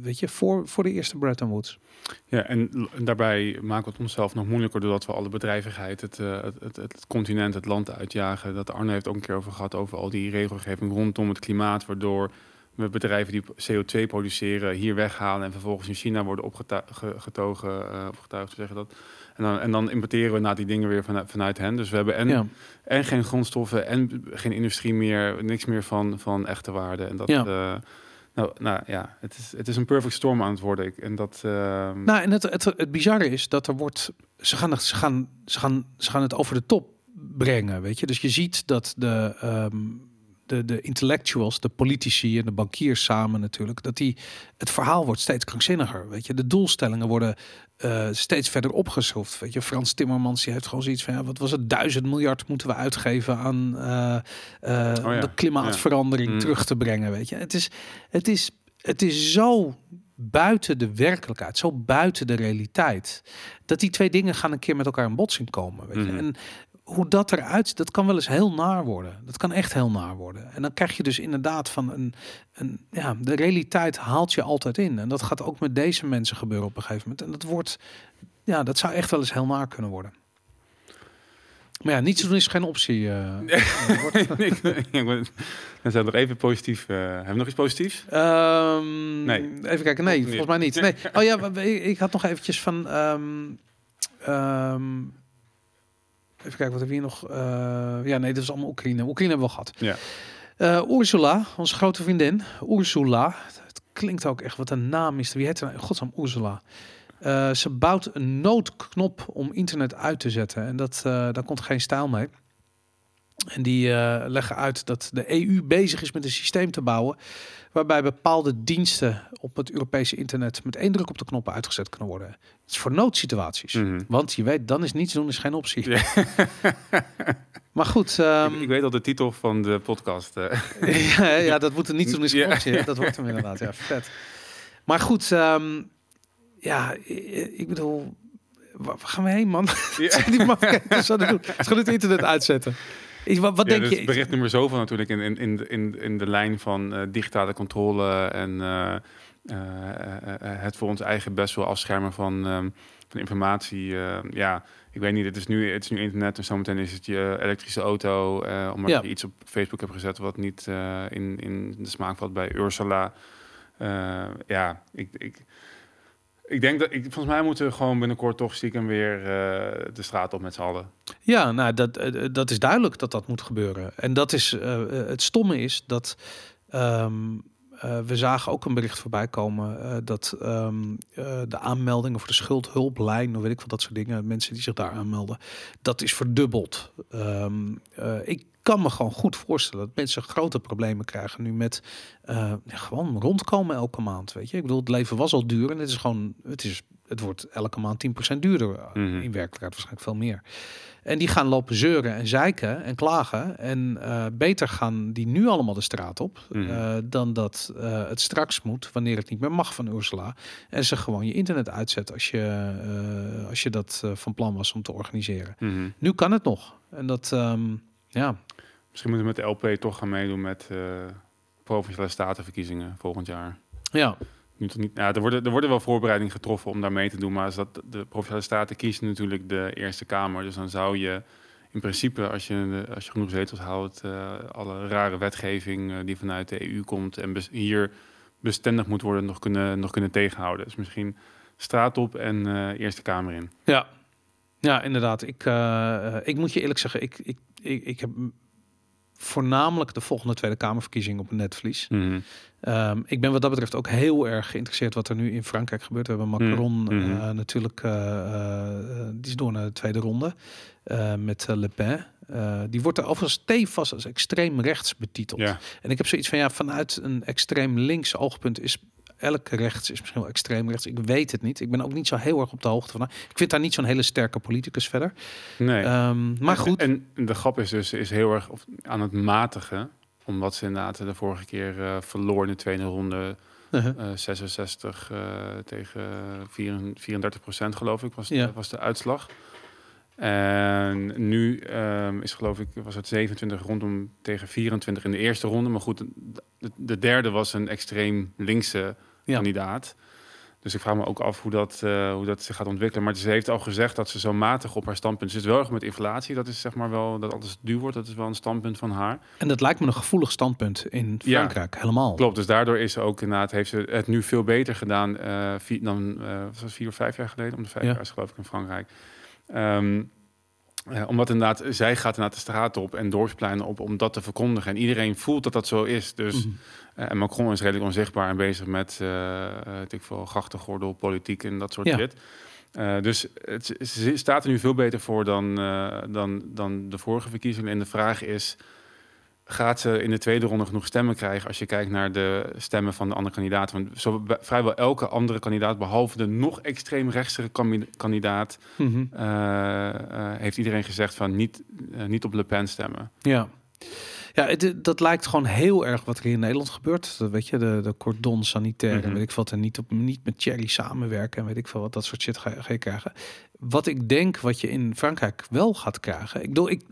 weet je, voor, voor de eerste Bretton Woods. Ja, en daarbij maken we het onszelf nog moeilijker doordat we alle bedrijvigheid, het, uh, het, het, het continent, het land uitjagen. Dat Arno heeft ook een keer over gehad, over al die regelgeving rondom het klimaat, waardoor we bedrijven die C O twee produceren hier weghalen en vervolgens in China worden opgetuigen, getogen, uh, opgetuigd, zeggen dat. En dan, en dan importeren we na die dingen weer vanuit, vanuit hen. Dus we hebben en, ja. en geen grondstoffen en geen industrie meer, niks meer van, van echte waarde. En dat... Ja. Uh, Nou, nou ja, het is, het is een perfect storm aan het worden. En dat, uh... nou, en het, het, het bizarre is dat er wordt... Ze gaan, het, ze, gaan, ze, gaan, ze gaan het over de top brengen, weet je. Dus je ziet dat de... Um... De, de intellectuals, de politici en de bankiers samen natuurlijk, dat die het verhaal wordt steeds krankzinniger, weet je. De doelstellingen worden uh, steeds verder opgeschroefd, weet je. Frans Timmermans die heeft gewoon zoiets van, ja, wat was het, duizend miljard moeten we uitgeven aan uh, uh, oh ja. de klimaatverandering ja. mm. terug te brengen, weet je. Het is, het is, het is zo buiten de werkelijkheid, zo buiten de realiteit, dat die twee dingen gaan een keer met elkaar in botsing komen, weet je. Mm. En hoe dat eruit, dat kan wel eens heel naar worden. Dat kan echt heel naar worden. En dan krijg je dus inderdaad van een... een ja, de realiteit haalt je altijd in. En dat gaat ook met deze mensen gebeuren op een gegeven moment. En dat wordt... Ja, dat zou echt wel eens heel naar kunnen worden. Maar ja, niets doen is geen optie. Uh, nee, nee, nee, nee. Dan zijn we nog even positief. Uh, hebben we nog iets positiefs? Um, nee. Even kijken. Nee, volgens mij niet. Nee. Oh ja, ik, ik had nog eventjes van... Um, um, Even kijken, wat hebben we hier nog? Uh, ja, nee, dat is allemaal Oekraïne. Oekraïne hebben we al gehad. Ja. Uh, Ursula, onze grote vriendin. Ursula, het klinkt ook echt, wat een naam is. Wie heet er nou? Godsnaam, Ursula. Uh, ze bouwt een noodknop om internet uit te zetten. En dat, uh, daar komt geen stijl mee. En die uh, leggen uit dat de E U bezig is met een systeem te bouwen waarbij bepaalde diensten op het Europese internet met één druk op de knoppen uitgezet kunnen worden. Het is voor noodsituaties. Mm-hmm. Want je weet, dan is niets doen is geen optie. Ja. Maar goed. Um... Ik, ik weet al de titel van de podcast. Uh. ja, ja, dat moet er niets doen is geen optie. Ja. Dat wordt hem inderdaad. Ja, vet. Maar goed, um, ja, ik bedoel, waar gaan we heen, man? Ja. Die man doen. Ze gaan het internet uitzetten. Wat, wat ja, denk dus je? Bericht nummer zoveel natuurlijk in, in, in, in, in de lijn van uh, digitale controle en uh, uh, uh, uh, het voor ons eigen best wel afschermen van, um, van informatie. Uh, ja, ik weet niet, het is nu, het is nu internet en zometeen is het je elektrische auto. Uh, omdat ja. je iets op Facebook hebt gezet wat niet uh, in, in de smaak valt bij Ursula. Uh, ja, ik... ik Ik denk dat ik, volgens mij moeten we gewoon binnenkort toch stiekem weer uh, de straat op met z'n allen. Ja, nou, dat, uh, dat is duidelijk dat dat moet gebeuren. En dat is uh, het stomme is dat um, Uh, we zagen ook een bericht voorbij komen uh, dat um, uh, de aanmeldingen voor de schuldhulplijn, of weet ik wat, dat soort dingen, mensen die zich daar aanmelden, dat is verdubbeld. Um, uh, ik kan me gewoon goed voorstellen dat mensen grote problemen krijgen nu met uh, gewoon rondkomen elke maand. Weet je, ik bedoel, het leven was al duur en het is gewoon, het is, het wordt elke maand tien procent duurder. Mm-hmm. In werkelijkheid waarschijnlijk veel meer. En die gaan lopen zeuren en zeiken en klagen. En uh, beter gaan die nu allemaal de straat op... Mm-hmm. Uh, dan dat uh, het straks moet, wanneer het niet meer mag van Ursula. En ze gewoon je internet uitzet als je, uh, als je dat uh, van plan was om te organiseren. Mm-hmm. Nu kan het nog. En dat, um, ja... Misschien moeten we met de L P toch gaan meedoen met uh, provinciale statenverkiezingen volgend jaar. Ja. Nu toch niet, nou, er, worden, er worden wel voorbereidingen getroffen om daar mee te doen. Maar als dat, de provinciale staten kiezen natuurlijk de Eerste Kamer. Dus dan zou je in principe, als je, als je genoeg zetels houdt... Uh, alle rare wetgeving uh, die vanuit de E U komt en bes, hier bestendig moet worden... nog kunnen, nog kunnen tegenhouden. Dus misschien straat op en uh, Eerste Kamer in. Ja, ja inderdaad. Ik, uh, ik moet je eerlijk zeggen, ik, ik, ik, ik heb... voornamelijk de volgende Tweede Kamerverkiezing op een netvlies. Mm-hmm. Um, ik ben wat dat betreft ook heel erg geïnteresseerd wat er nu in Frankrijk gebeurt. We hebben Macron mm-hmm. uh, natuurlijk, uh, uh, die is door naar de tweede ronde uh, met uh, Le Pen. Uh, die wordt er overigens stevast als extreem rechts betiteld. Ja. En ik heb zoiets van, ja, vanuit een extreem links oogpunt is... elk rechts is misschien wel extreem rechts. Ik weet het niet. Ik ben ook niet zo heel erg op de hoogte van. Ik vind daar niet zo'n hele sterke politicus verder. Nee. Um, maar goed. En, en de grap is dus is heel erg aan het matigen. Omdat ze inderdaad de vorige keer uh, verloor in de tweede ronde. Uh-huh. Uh, zesenzestig uh, tegen vierendertig procent geloof ik was, ja. de, was de uitslag. En nu um, is geloof ik, was het zevenentwintig rondom tegen vierentwintig in de eerste ronde. Maar goed, de, de derde was een extreem linkse ja. kandidaat. Dus ik vraag me ook af hoe dat, uh, hoe dat zich gaat ontwikkelen. Maar ze heeft al gezegd dat ze zo matig op haar standpunt zit. Wel erg met inflatie, dat is zeg maar wel, dat alles duur wordt. Dat is wel een standpunt van haar. En dat lijkt me een gevoelig standpunt in Frankrijk, ja, helemaal. Klopt, dus daardoor is ze ook inderdaad, heeft ze het nu veel beter gedaan uh, vier, dan uh, was vier of vijf jaar geleden. Om de vijf ja. jaar is geloof ik in Frankrijk. Um, ja, omdat inderdaad, zij gaat inderdaad de straat op en dorpspleinen op om dat te verkondigen. En iedereen voelt dat dat zo is. Dus mm-hmm. uh, en Macron is redelijk onzichtbaar en bezig met uh, weet ik veel, grachtengordel, politiek en dat soort shit. Ja. Uh, dus het, ze staat er nu veel beter voor dan, uh, dan, dan de vorige verkiezingen. En de vraag is, gaat ze in de tweede ronde genoeg stemmen krijgen als je kijkt naar de stemmen van de andere kandidaten? Want zo b- vrijwel elke andere kandidaat, behalve de nog extreem rechtse kami- kandidaat... Mm-hmm. Uh, uh, heeft iedereen gezegd van niet, uh, niet op Le Pen stemmen. Ja, ja het, dat lijkt gewoon heel erg wat er in Nederland gebeurt. Dat, weet je, de, de cordon sanitaire mm-hmm. en weet ik wat. En niet, op, niet met Thierry samenwerken en weet ik veel wat. Dat soort shit ga, ga je krijgen. Wat ik denk wat je in Frankrijk wel gaat krijgen... Ik bedoel, ik,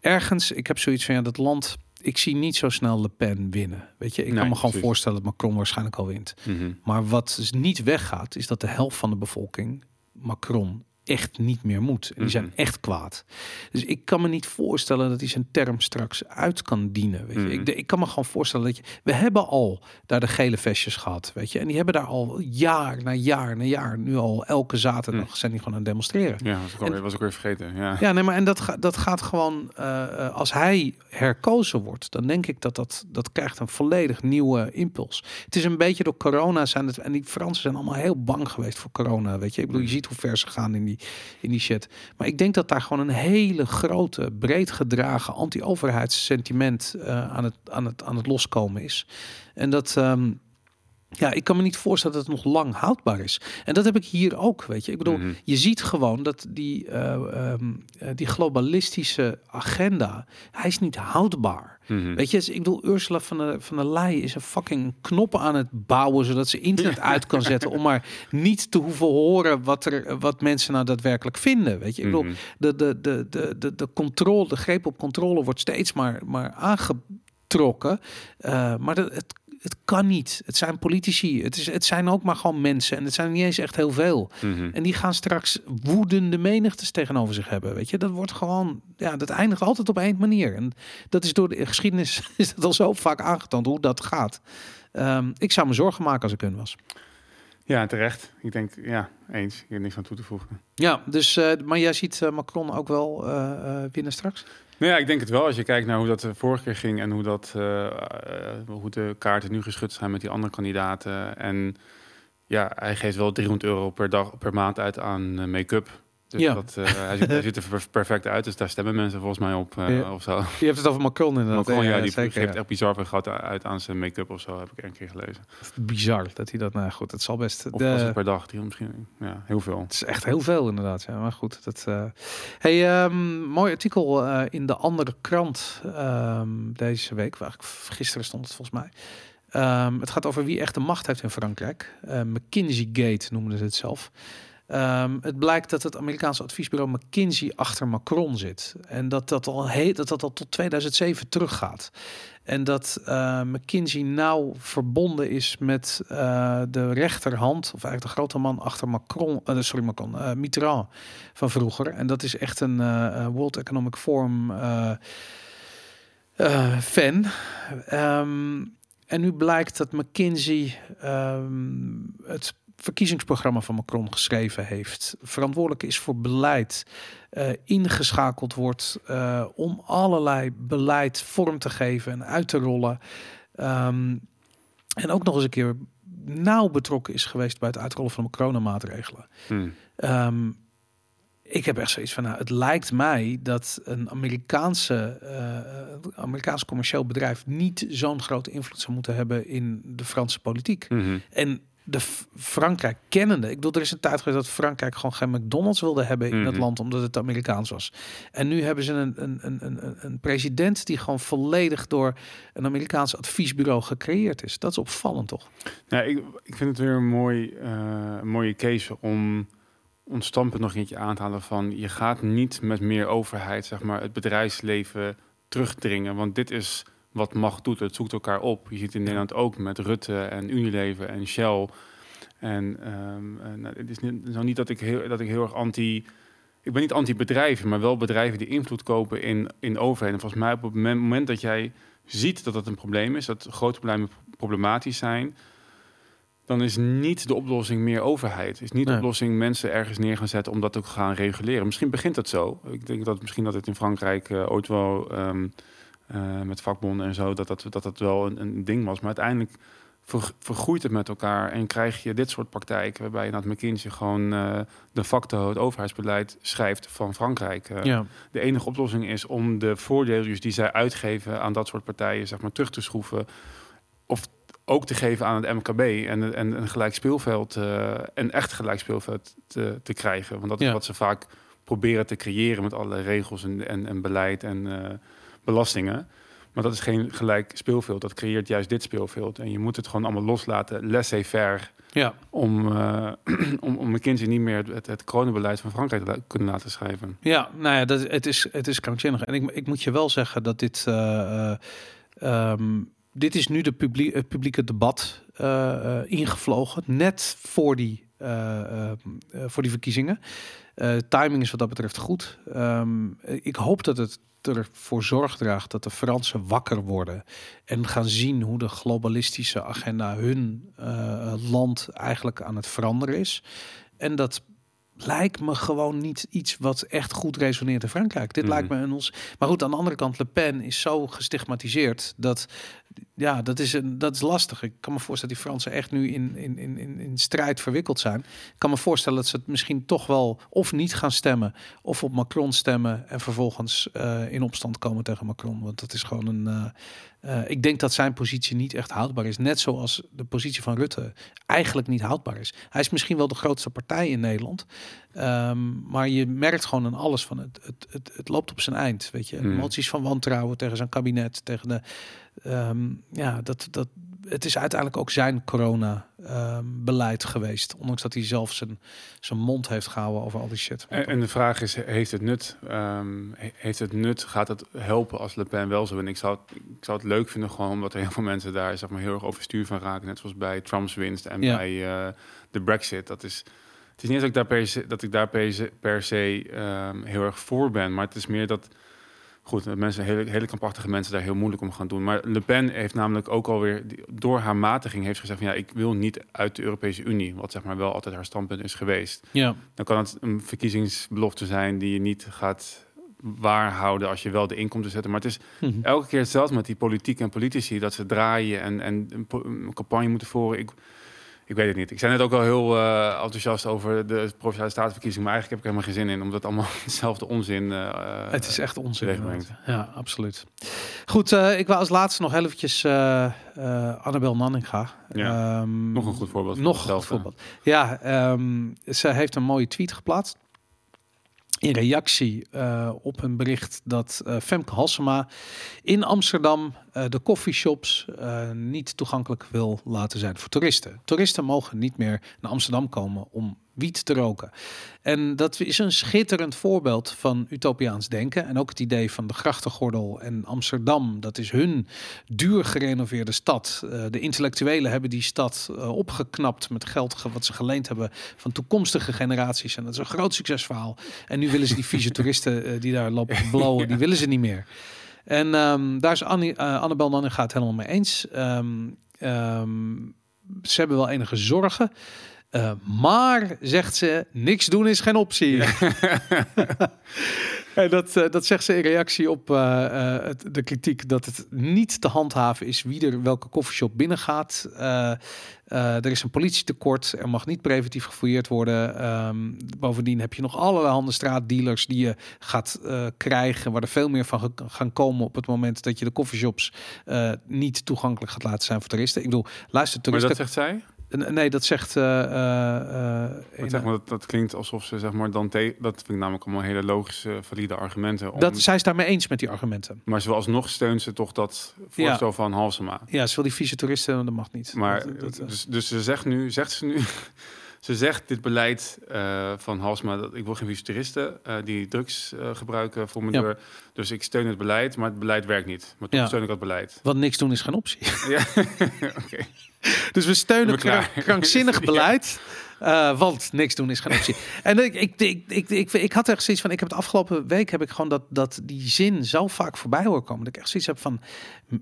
ergens, ik heb zoiets van ja, dat land... Ik zie niet zo snel Le Pen winnen. Weet je, ik nee, kan me gewoon precies. voorstellen dat Macron waarschijnlijk al wint. Mm-hmm. Maar wat dus niet weggaat, is dat de helft van de bevolking Macron echt niet meer moet. En die mm-hmm. zijn echt kwaad. Dus ik kan me niet voorstellen dat hij zijn term straks uit kan dienen. Weet je. Mm-hmm. Ik, de, ik kan me gewoon voorstellen dat je... We hebben al daar de gele vestjes gehad, weet je. En die hebben daar al jaar na jaar na jaar... nu al elke zaterdag mm. zijn die gewoon aan het demonstreren. Ja, dat was ik, en, al, was ik weer vergeten. Ja, ja nee, maar en dat, ga, dat gaat gewoon... Uh, als hij herkozen wordt, dan denk ik dat, dat dat krijgt een volledig nieuwe impuls. Het is een beetje door corona zijn het... En die Fransen zijn allemaal heel bang geweest voor corona, weet je. Ik bedoel, je ziet hoe ver ze gaan in die... in die shit. Maar ik denk dat daar gewoon een hele grote, breed gedragen anti-overheidssentiment uh, aan, het, aan, het, aan het loskomen is. En dat... Um Ja, ik kan me niet voorstellen dat het nog lang houdbaar is. En dat heb ik hier ook, weet je. Ik bedoel, mm-hmm. je ziet gewoon dat die, uh, um, uh, die globalistische agenda... hij is niet houdbaar. Mm-hmm. Weet je, dus, ik bedoel, Ursula van der, van der Leyen is een fucking knop aan het bouwen... zodat ze internet ja. uit kan zetten... om maar niet te hoeven horen wat, er, wat mensen nou daadwerkelijk vinden. Weet je, ik bedoel, mm-hmm. de, de, de, de, de, de, controle, de greep op controle wordt steeds maar, maar aangetrokken. Uh, maar dat, het Het kan niet. Het zijn politici. Het, is, het zijn ook maar gewoon mensen. En het zijn niet eens echt heel veel. Mm-hmm. En die gaan straks woedende menigtes tegenover zich hebben. Weet je, dat wordt gewoon... Ja, dat eindigt altijd op één manier. En dat is door de geschiedenis... is dat al zo vaak aangetoond hoe dat gaat. Um, ik zou me zorgen maken als ik hun was. Ja, terecht. Ik denk, ja, eens. Ik heb niks aan toe te voegen. Ja, dus, uh, maar jij ziet uh, Macron ook wel uh, winnen straks? Nou ja, ik denk het wel. Als je kijkt naar hoe dat de vorige keer ging en hoe, dat, uh, uh, hoe de kaarten nu geschud zijn met die andere kandidaten. En ja, hij geeft wel driehonderd euro per dag per maand uit aan uh, make-up. Dus ja. dat, uh, hij, ziet, hij ziet er perfect uit, dus daar stemmen mensen volgens mij op. Uh, ja. of zo. Je hebt het over Macron inderdaad. Macron, ja, ja die zeker, geeft ja. echt bizar veel geld uit aan zijn make-up of zo, heb ik een keer gelezen. Bizar dat hij dat, nou goed, dat zal best... Of de... was het per dag, die misschien, ja, heel veel. Het is echt heel veel inderdaad, ja, maar goed. Dat, uh... hey, um, mooi artikel uh, in de andere krant um, deze week, waar ik gisteren stond het volgens mij. Um, het gaat over wie echt de macht heeft in Frankrijk. Uh, McKinsey-gate noemden ze het zelf. Um, het blijkt dat het Amerikaanse adviesbureau McKinsey achter Macron zit. En dat dat al, heet, dat dat al tot tweeduizend zeven teruggaat. En dat uh, McKinsey nauw verbonden is met uh, de rechterhand... of eigenlijk de grote man achter Macron... Uh, sorry, Macron, uh, Mitterrand van vroeger. En dat is echt een uh, World Economic Forum uh, uh, fan... Um, En nu blijkt dat McKinsey um, het verkiezingsprogramma van Macron geschreven heeft. Verantwoordelijk is voor beleid. Uh, ingeschakeld wordt uh, om allerlei beleid vorm te geven en uit te rollen. Um, en ook nog eens een keer nauw betrokken is geweest bij het uitrollen van de coronamaatregelen. Hmm. Um, ik heb echt zoiets van, nou, het lijkt mij dat een Amerikaanse, uh, Amerikaans commercieel bedrijf niet zo'n grote invloed zou moeten hebben in de Franse politiek. Mm-hmm. En de F- Frankrijk kennende, ik bedoel, er is een tijd geweest dat Frankrijk gewoon geen McDonald's wilde hebben in mm-hmm. dat land, omdat het Amerikaans was. En nu hebben ze een, een, een, een president die gewoon volledig door een Amerikaans adviesbureau gecreëerd is. Dat is opvallend, toch? Ja, ik, ik vind het weer een mooi, uh, een mooie case om... ons standpunt nog een keertje aan te halen van... je gaat niet met meer overheid zeg maar, het bedrijfsleven terugdringen. Want dit is wat macht doet. Het zoekt elkaar op. Je ziet in Nederland ook met Rutte en Unilever en Shell. En, um, en het is nou niet dat ik heel, dat ik heel erg anti... Ik ben niet anti-bedrijven, maar wel bedrijven die invloed kopen in, in overheden. En volgens mij op het moment dat jij ziet dat dat een probleem is... dat grote problemen problematisch zijn... dan is niet de oplossing meer overheid. Is niet de nee. oplossing mensen ergens neer gaan zetten... om dat ook gaan reguleren. Misschien begint dat zo. Ik denk dat misschien dat het in Frankrijk uh, ooit wel... Um, uh, met vakbonden en zo, dat dat, dat, dat wel een, een ding was. Maar uiteindelijk ver, vergroeit het met elkaar... en krijg je dit soort praktijken... waarbij je na het McKinsey gewoon uh, de facto... het overheidsbeleid schrijft van Frankrijk. Uh, ja. De enige oplossing is om de voordelen die zij uitgeven... aan dat soort partijen zeg maar terug te schroeven... of ook te geven aan het M K B en, en een gelijk speelveld, uh, een echt gelijk speelveld te, te krijgen. Want dat is ja. wat ze vaak proberen te creëren met alle regels en, en, en beleid en uh, belastingen. Maar dat is geen gelijk speelveld. Dat creëert juist dit speelveld. En je moet het gewoon allemaal loslaten, laissez-faire, ja. om, uh, om, om McKinsey niet meer het, het, het coronabeleid van Frankrijk te la- kunnen laten schrijven. Ja, nou ja, dat, het is, het is krankzinnig. En ik, ik moet je wel zeggen dat dit... Uh, um, Dit is nu de publie- het publieke debat uh, uh, ingevlogen, net voor die, uh, uh, uh, voor die verkiezingen. Uh, timing is wat dat betreft goed. Um, ik hoop dat het ervoor zorg draagt dat de Fransen wakker worden... en gaan zien hoe de globalistische agenda hun uh, land eigenlijk aan het veranderen is. En dat... lijkt me gewoon niet iets wat echt goed resoneert in Frankrijk. Dit mm. lijkt me in ons... Maar goed, aan de andere kant, Le Pen is zo gestigmatiseerd... dat, ja, dat, is, een, dat is lastig. Ik kan me voorstellen dat die Fransen echt nu in, in, in, in strijd verwikkeld zijn. Ik kan me voorstellen dat ze het misschien toch wel... of niet gaan stemmen, of op Macron stemmen... en vervolgens uh, in opstand komen tegen Macron. Want dat is gewoon een... Uh, uh, ik denk dat zijn positie niet echt houdbaar is. Net zoals de positie van Rutte eigenlijk niet houdbaar is. Hij is misschien wel de grootste partij in Nederland... Um, maar je merkt gewoon aan alles van het, het, het, het loopt op zijn eind, weet je. Mm. Emoties van wantrouwen tegen zijn kabinet, tegen de, um, ja, dat, dat, het is uiteindelijk ook zijn corona um, beleid geweest, ondanks dat hij zelf zijn, zijn mond heeft gehouden over al die shit. En, en de vraag is, heeft het nut? Um, heeft het nut? Gaat het helpen als Le Pen wel zo? En ik zou, ik zou het leuk vinden gewoon, omdat er heel veel mensen daar zeg maar heel erg overstuur van raken, net zoals bij Trumps winst en ja. bij uh, de Brexit. Dat is Het is niet dat ik daar per se, dat ik daar per se, per se um, heel erg voor ben. Maar het is meer dat goed, mensen, hele, hele kampachtige mensen daar heel moeilijk om gaan doen. Maar Le Pen heeft namelijk ook alweer door haar matiging heeft gezegd van ja, ik wil niet uit de Europese Unie, wat zeg maar wel altijd haar standpunt is geweest. Ja. Dan kan het een verkiezingsbelofte zijn die je niet gaat waarhouden als je wel de inkomsten zet. Maar het is mm-hmm. elke keer hetzelfde met die politiek en politici, dat ze draaien en, en een, een campagne moeten voeren. Ik, Ik weet het niet. Ik ben net ook wel heel uh, enthousiast over de Provinciale Statenverkiezing, maar eigenlijk heb ik er helemaal geen zin in, omdat het allemaal hetzelfde onzin... Uh, het is echt onzin. Ja, absoluut. Goed, uh, ik wil als laatste nog eventjes uh, uh, Annabel Nanninga. Ja, um, nog een goed voorbeeld. Nog een goed voorbeeld. Ja, um, ze heeft een mooie tweet geplaatst in reactie uh, op een bericht dat uh, Femke Halsema in Amsterdam uh, de coffeeshops uh, niet toegankelijk wil laten zijn voor toeristen. Toeristen mogen niet meer naar Amsterdam komen om wiet te roken. En dat is een schitterend voorbeeld van utopiaans denken. En ook het idee van de grachtengordel en Amsterdam. Dat is hun duur gerenoveerde stad. Uh, de intellectuelen hebben die stad uh, opgeknapt met geld wat ze geleend hebben van toekomstige generaties. En dat is een groot succesverhaal. En nu willen ze die vieze toeristen uh, die daar lopen blowen, die willen ze niet meer. En um, daar is Annie, uh, Annabel Nanninga het helemaal mee eens. Um, um, ze hebben wel enige zorgen. Uh, maar, zegt ze, niks doen is geen optie. Ja. En dat, uh, dat zegt ze in reactie op uh, uh, de kritiek dat het niet te handhaven is wie er welke coffeeshop binnengaat. Uh, uh, er is een politietekort, er mag niet preventief gefouilleerd worden. Um, bovendien heb je nog allerlei handen straatdealers die je gaat uh, krijgen, waar er veel meer van ge- gaan komen op het moment dat je de coffeeshops uh, niet toegankelijk gaat laten zijn voor toeristen. Ik bedoel, luister, toeristen... Maar dat zegt zij? Nee, dat zegt... Uh, uh, in, zeg maar, dat, dat klinkt alsof ze, zeg maar, dan... Te- dat vind ik namelijk allemaal hele logische, valide argumenten. Om... Dat, zij is daarmee eens met die argumenten. Maar ze alsnog steunt ze toch dat voorstel ja. van Halsema. Ja, ze wil die vieze toeristen, dat mag niet. Maar dat, dat, dus, dus ze zegt nu... Zegt ze nu... Ze zegt dit beleid uh, van Halsema, dat ik wil geen vieze toeristen uh, die drugs uh, gebruiken voor mijn ja. deur. Dus ik steun het beleid, maar het beleid werkt niet. Maar toen ja. steun ik dat beleid. Want niks doen is geen optie. Ja. Okay. Dus we steunen krank, krankzinnig beleid. Uh, want niks doen is geen optie. En ik, ik, ik, ik, ik, ik had echt zoiets van... Ik heb het afgelopen week heb ik gewoon dat, dat die zin zo vaak voorbij hoor komen. Dat ik echt zoiets heb van...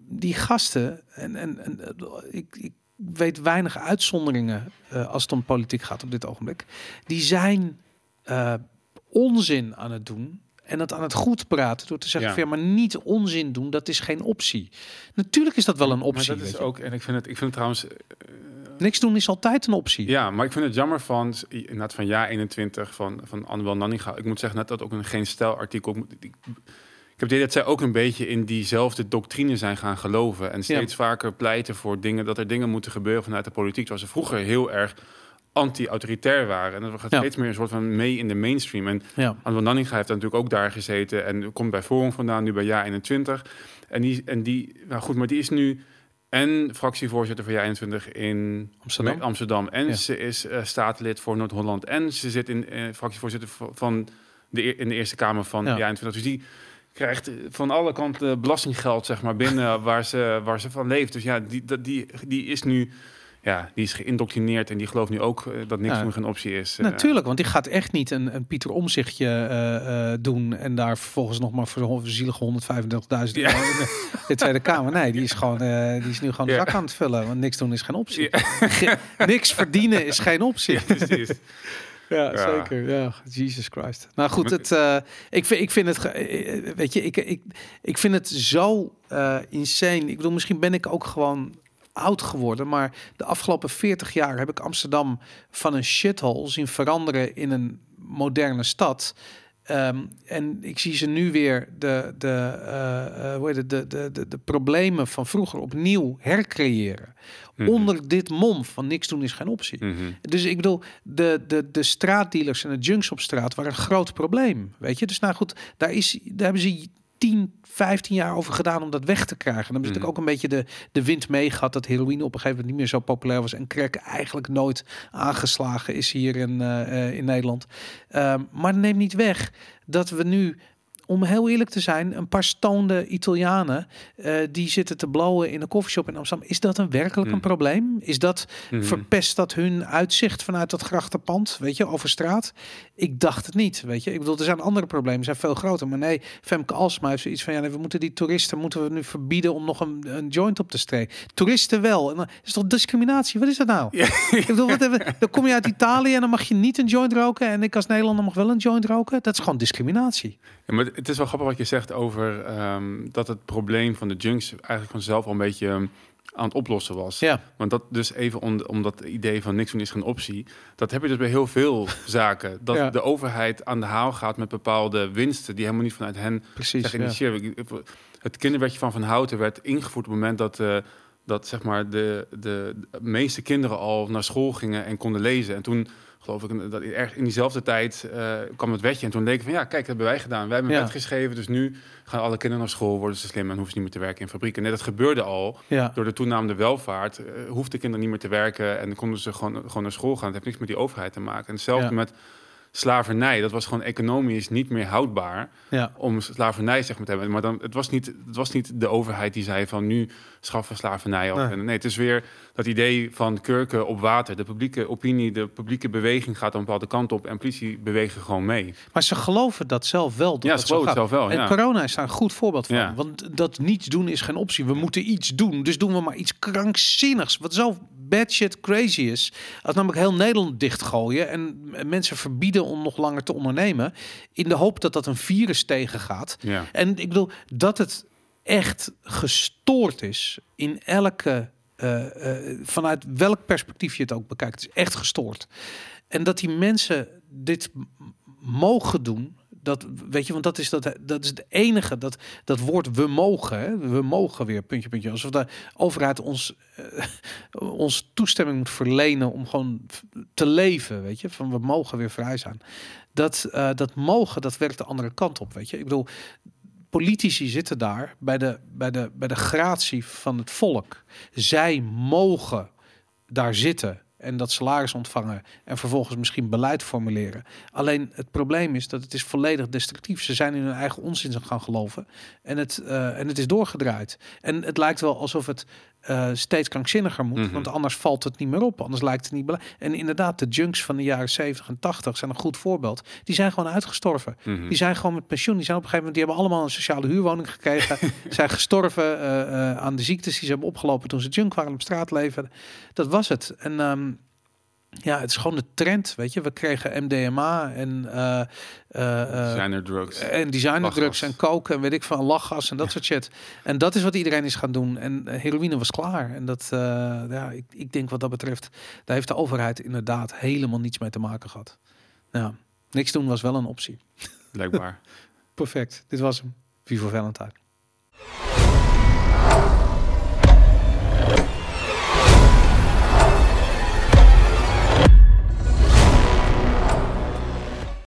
Die gasten... En, en, en ik, ik weet weinig uitzonderingen uh, als het om politiek gaat op dit ogenblik. Die zijn uh, onzin aan het doen... En dat aan het goed praten door te zeggen... Ja. Van, ja, maar niet onzin doen, dat is geen optie. Natuurlijk is dat wel een optie. Maar dat weet is je. Ook, en ik vind het, ik vind het trouwens... Uh, Niks doen is altijd een optie. Ja, maar ik vind het jammer van... Inderdaad van J A eenentwintig, van, van Annabel Nanninga. Ik moet zeggen, net dat ook een geen stijl artikel... Ik, ik, ik heb het idee dat zij ook een beetje in diezelfde doctrine zijn gaan geloven. En steeds ja. vaker pleiten voor dingen... Dat er dingen moeten gebeuren vanuit de politiek. Terwijl ze vroeger heel erg... anti-autoritair waren. En dat gaat ja. steeds meer een soort van mee in de mainstream. En ja. Annabel Nanninga heeft natuurlijk ook daar gezeten... en komt bij Forum vandaan, nu bij J A eenentwintig. En die, en die, nou goed, maar die is nu... en fractievoorzitter van J A eenentwintig in Amsterdam. Amsterdam. En ja. ze is uh, statenlid voor Noord-Holland. En ze zit in uh, fractievoorzitter van de, in de Eerste Kamer van ja. J A eenentwintig. Dus die krijgt van alle kanten belastinggeld, zeg maar, binnen... waar ze, waar ze van leeft. Dus ja, die, die, die is nu... Ja, die is geïndoctrineerd en die gelooft nu ook dat niks ja. meer een optie is. Natuurlijk, want die gaat echt niet een, een Pieter Omtzigtje uh, uh, doen... en daar vervolgens nog maar voor zielige honderdvijfendertigduizend ja. euro in de Tweede Kamer. Nee, die is, gewoon, uh, die is nu gewoon de ja. zak aan het vullen. Want niks doen is geen optie. Ja. Ge- niks verdienen is geen optie. Ja, precies. Ja, ja, zeker. Ja, Jesus Christ. Nou goed, het, uh, ik, vind, ik vind het... Ge- weet je, ik, ik, ik vind het zo uh, insane. Ik bedoel, misschien ben ik ook gewoon... oud geworden, maar de afgelopen veertig jaar heb ik Amsterdam van een shithole zien veranderen in een moderne stad. Um, en ik zie ze nu weer de, de, uh, hoe heet het, de, de, de, de problemen van vroeger opnieuw hercreëren. Mm-hmm. Onder dit mom van niks doen is geen optie. Mm-hmm. Dus ik bedoel, de, de, de straatdealers en de junks op straat waren een groot probleem. Weet je, dus nou goed, daar, is, daar hebben ze... tien, vijftien jaar over gedaan om dat weg te krijgen. Dan hebben ze natuurlijk ook een beetje de, de wind mee gehad... dat heroïne op een gegeven moment niet meer zo populair was... en crack eigenlijk nooit aangeslagen is hier in, uh, in Nederland. Um, maar neem niet weg dat we nu... om heel eerlijk te zijn, een paar stoonde Italianen uh, die zitten te blowen in een koffieshop in Amsterdam. Is dat een werkelijk mm. een probleem? Is dat mm-hmm. verpest dat hun uitzicht vanuit dat grachtenpand, weet je, over straat? Ik dacht het niet, weet je. Ik bedoel, er zijn andere problemen, zijn veel groter. Maar nee, Femke Halsema heeft zoiets van, ja, nee, we moeten die toeristen moeten we nu verbieden om nog een, een joint op te steken. Toeristen wel. En dan is toch discriminatie? Wat is dat nou? Ja. Ik bedoel, wat hebben, dan kom je uit Italië en dan mag je niet een joint roken en ik als Nederlander mag wel een joint roken. Dat is gewoon discriminatie. Ja, maar het is wel grappig wat je zegt over um, dat het probleem van de junks eigenlijk vanzelf al een beetje um, aan het oplossen was. Ja. Want dat dus even om, om dat idee van niks doen is geen optie. Dat heb je dus bij heel veel zaken. Dat ja. de overheid aan de haal gaat met bepaalde winsten die helemaal niet vanuit hen precies geïnitieerd. Ja. Het kinderwetje van Van Houten werd ingevoerd op het moment dat... Uh, dat zeg maar de, de, de meeste kinderen al naar school gingen en konden lezen. En toen, geloof ik, dat erg in diezelfde tijd uh, kwam het wetje. En toen leek van, ja, kijk, dat hebben wij gedaan. Wij hebben een ja. wet geschreven, dus nu gaan alle kinderen naar school, worden ze slim en hoeven ze niet meer te werken in fabrieken. Nee, dat gebeurde al. Ja. Door de toenamende welvaart uh, hoefden kinderen niet meer te werken en dan konden ze gewoon, gewoon naar school gaan. Het heeft niks met die overheid te maken. En hetzelfde ja. met slavernij. Dat was gewoon economisch niet meer houdbaar ja. om slavernij zeg maar te hebben. Maar dan, het was niet, het was niet de overheid die zei van nu schaffen slavernij af. Nee. nee, het is weer dat idee van kurken op water. De publieke opinie, de publieke beweging gaat een bepaalde kant op en politie bewegen gewoon mee. Maar ze geloven dat zelf wel. Dat ja, ze geloven het zelf wel. Ja. En corona is daar een goed voorbeeld van. Ja. Want dat niets doen is geen optie. We moeten iets doen. Dus doen we maar iets krankzinnigs. Wat zo bad shit crazy is. Als namelijk heel Nederland dichtgooien en mensen verbieden om nog langer te ondernemen, in de hoop dat dat een virus tegengaat. Ja. En ik bedoel, dat het echt gestoord is in elke, uh, uh, vanuit welk perspectief je het ook bekijkt, het is echt gestoord. En dat die mensen dit mogen doen, dat weet je, want dat is dat dat is het enige dat dat woord we mogen, hè? We mogen weer puntje puntje, alsof de overheid ons uh, ons toestemming moet verlenen om gewoon te leven, weet je, van we mogen weer vrij zijn. Dat uh, dat mogen, dat werkt de andere kant op, weet je. Ik bedoel, politici zitten daar bij de bij de bij de gratie van het volk. Zij mogen daar zitten en dat salaris ontvangen en vervolgens misschien beleid formuleren. Alleen het probleem is dat het is volledig destructief. Ze zijn in hun eigen onzin gaan geloven en het, uh, en het is doorgedraaid. En het lijkt wel alsof het uh, steeds krankzinniger moet, mm-hmm. want anders valt het niet meer op. Anders lijkt het niet bela- En inderdaad, de junks van de jaren zeventig en tachtig zijn een goed voorbeeld. Die zijn gewoon uitgestorven. Mm-hmm. Die zijn gewoon met pensioen. Die zijn op een gegeven moment, die hebben allemaal een sociale huurwoning gekregen. zijn gestorven uh, uh, aan de ziektes die ze hebben opgelopen toen ze junk waren op straat leven. Dat was het. En um, ja, het is gewoon de trend, weet je. We kregen M D M A en uh, uh, designer drugs en designer lachgas. drugs en coke en weet ik van lachgas en dat ja. soort shit. En dat is wat iedereen is gaan doen. En heroïne was klaar. En dat, uh, ja, ik, ik denk wat dat betreft, daar heeft de overheid inderdaad helemaal niets mee te maken gehad. Nou, niks doen was wel een optie. Blijkbaar. Perfect. Dit was hem. Viva Valentine.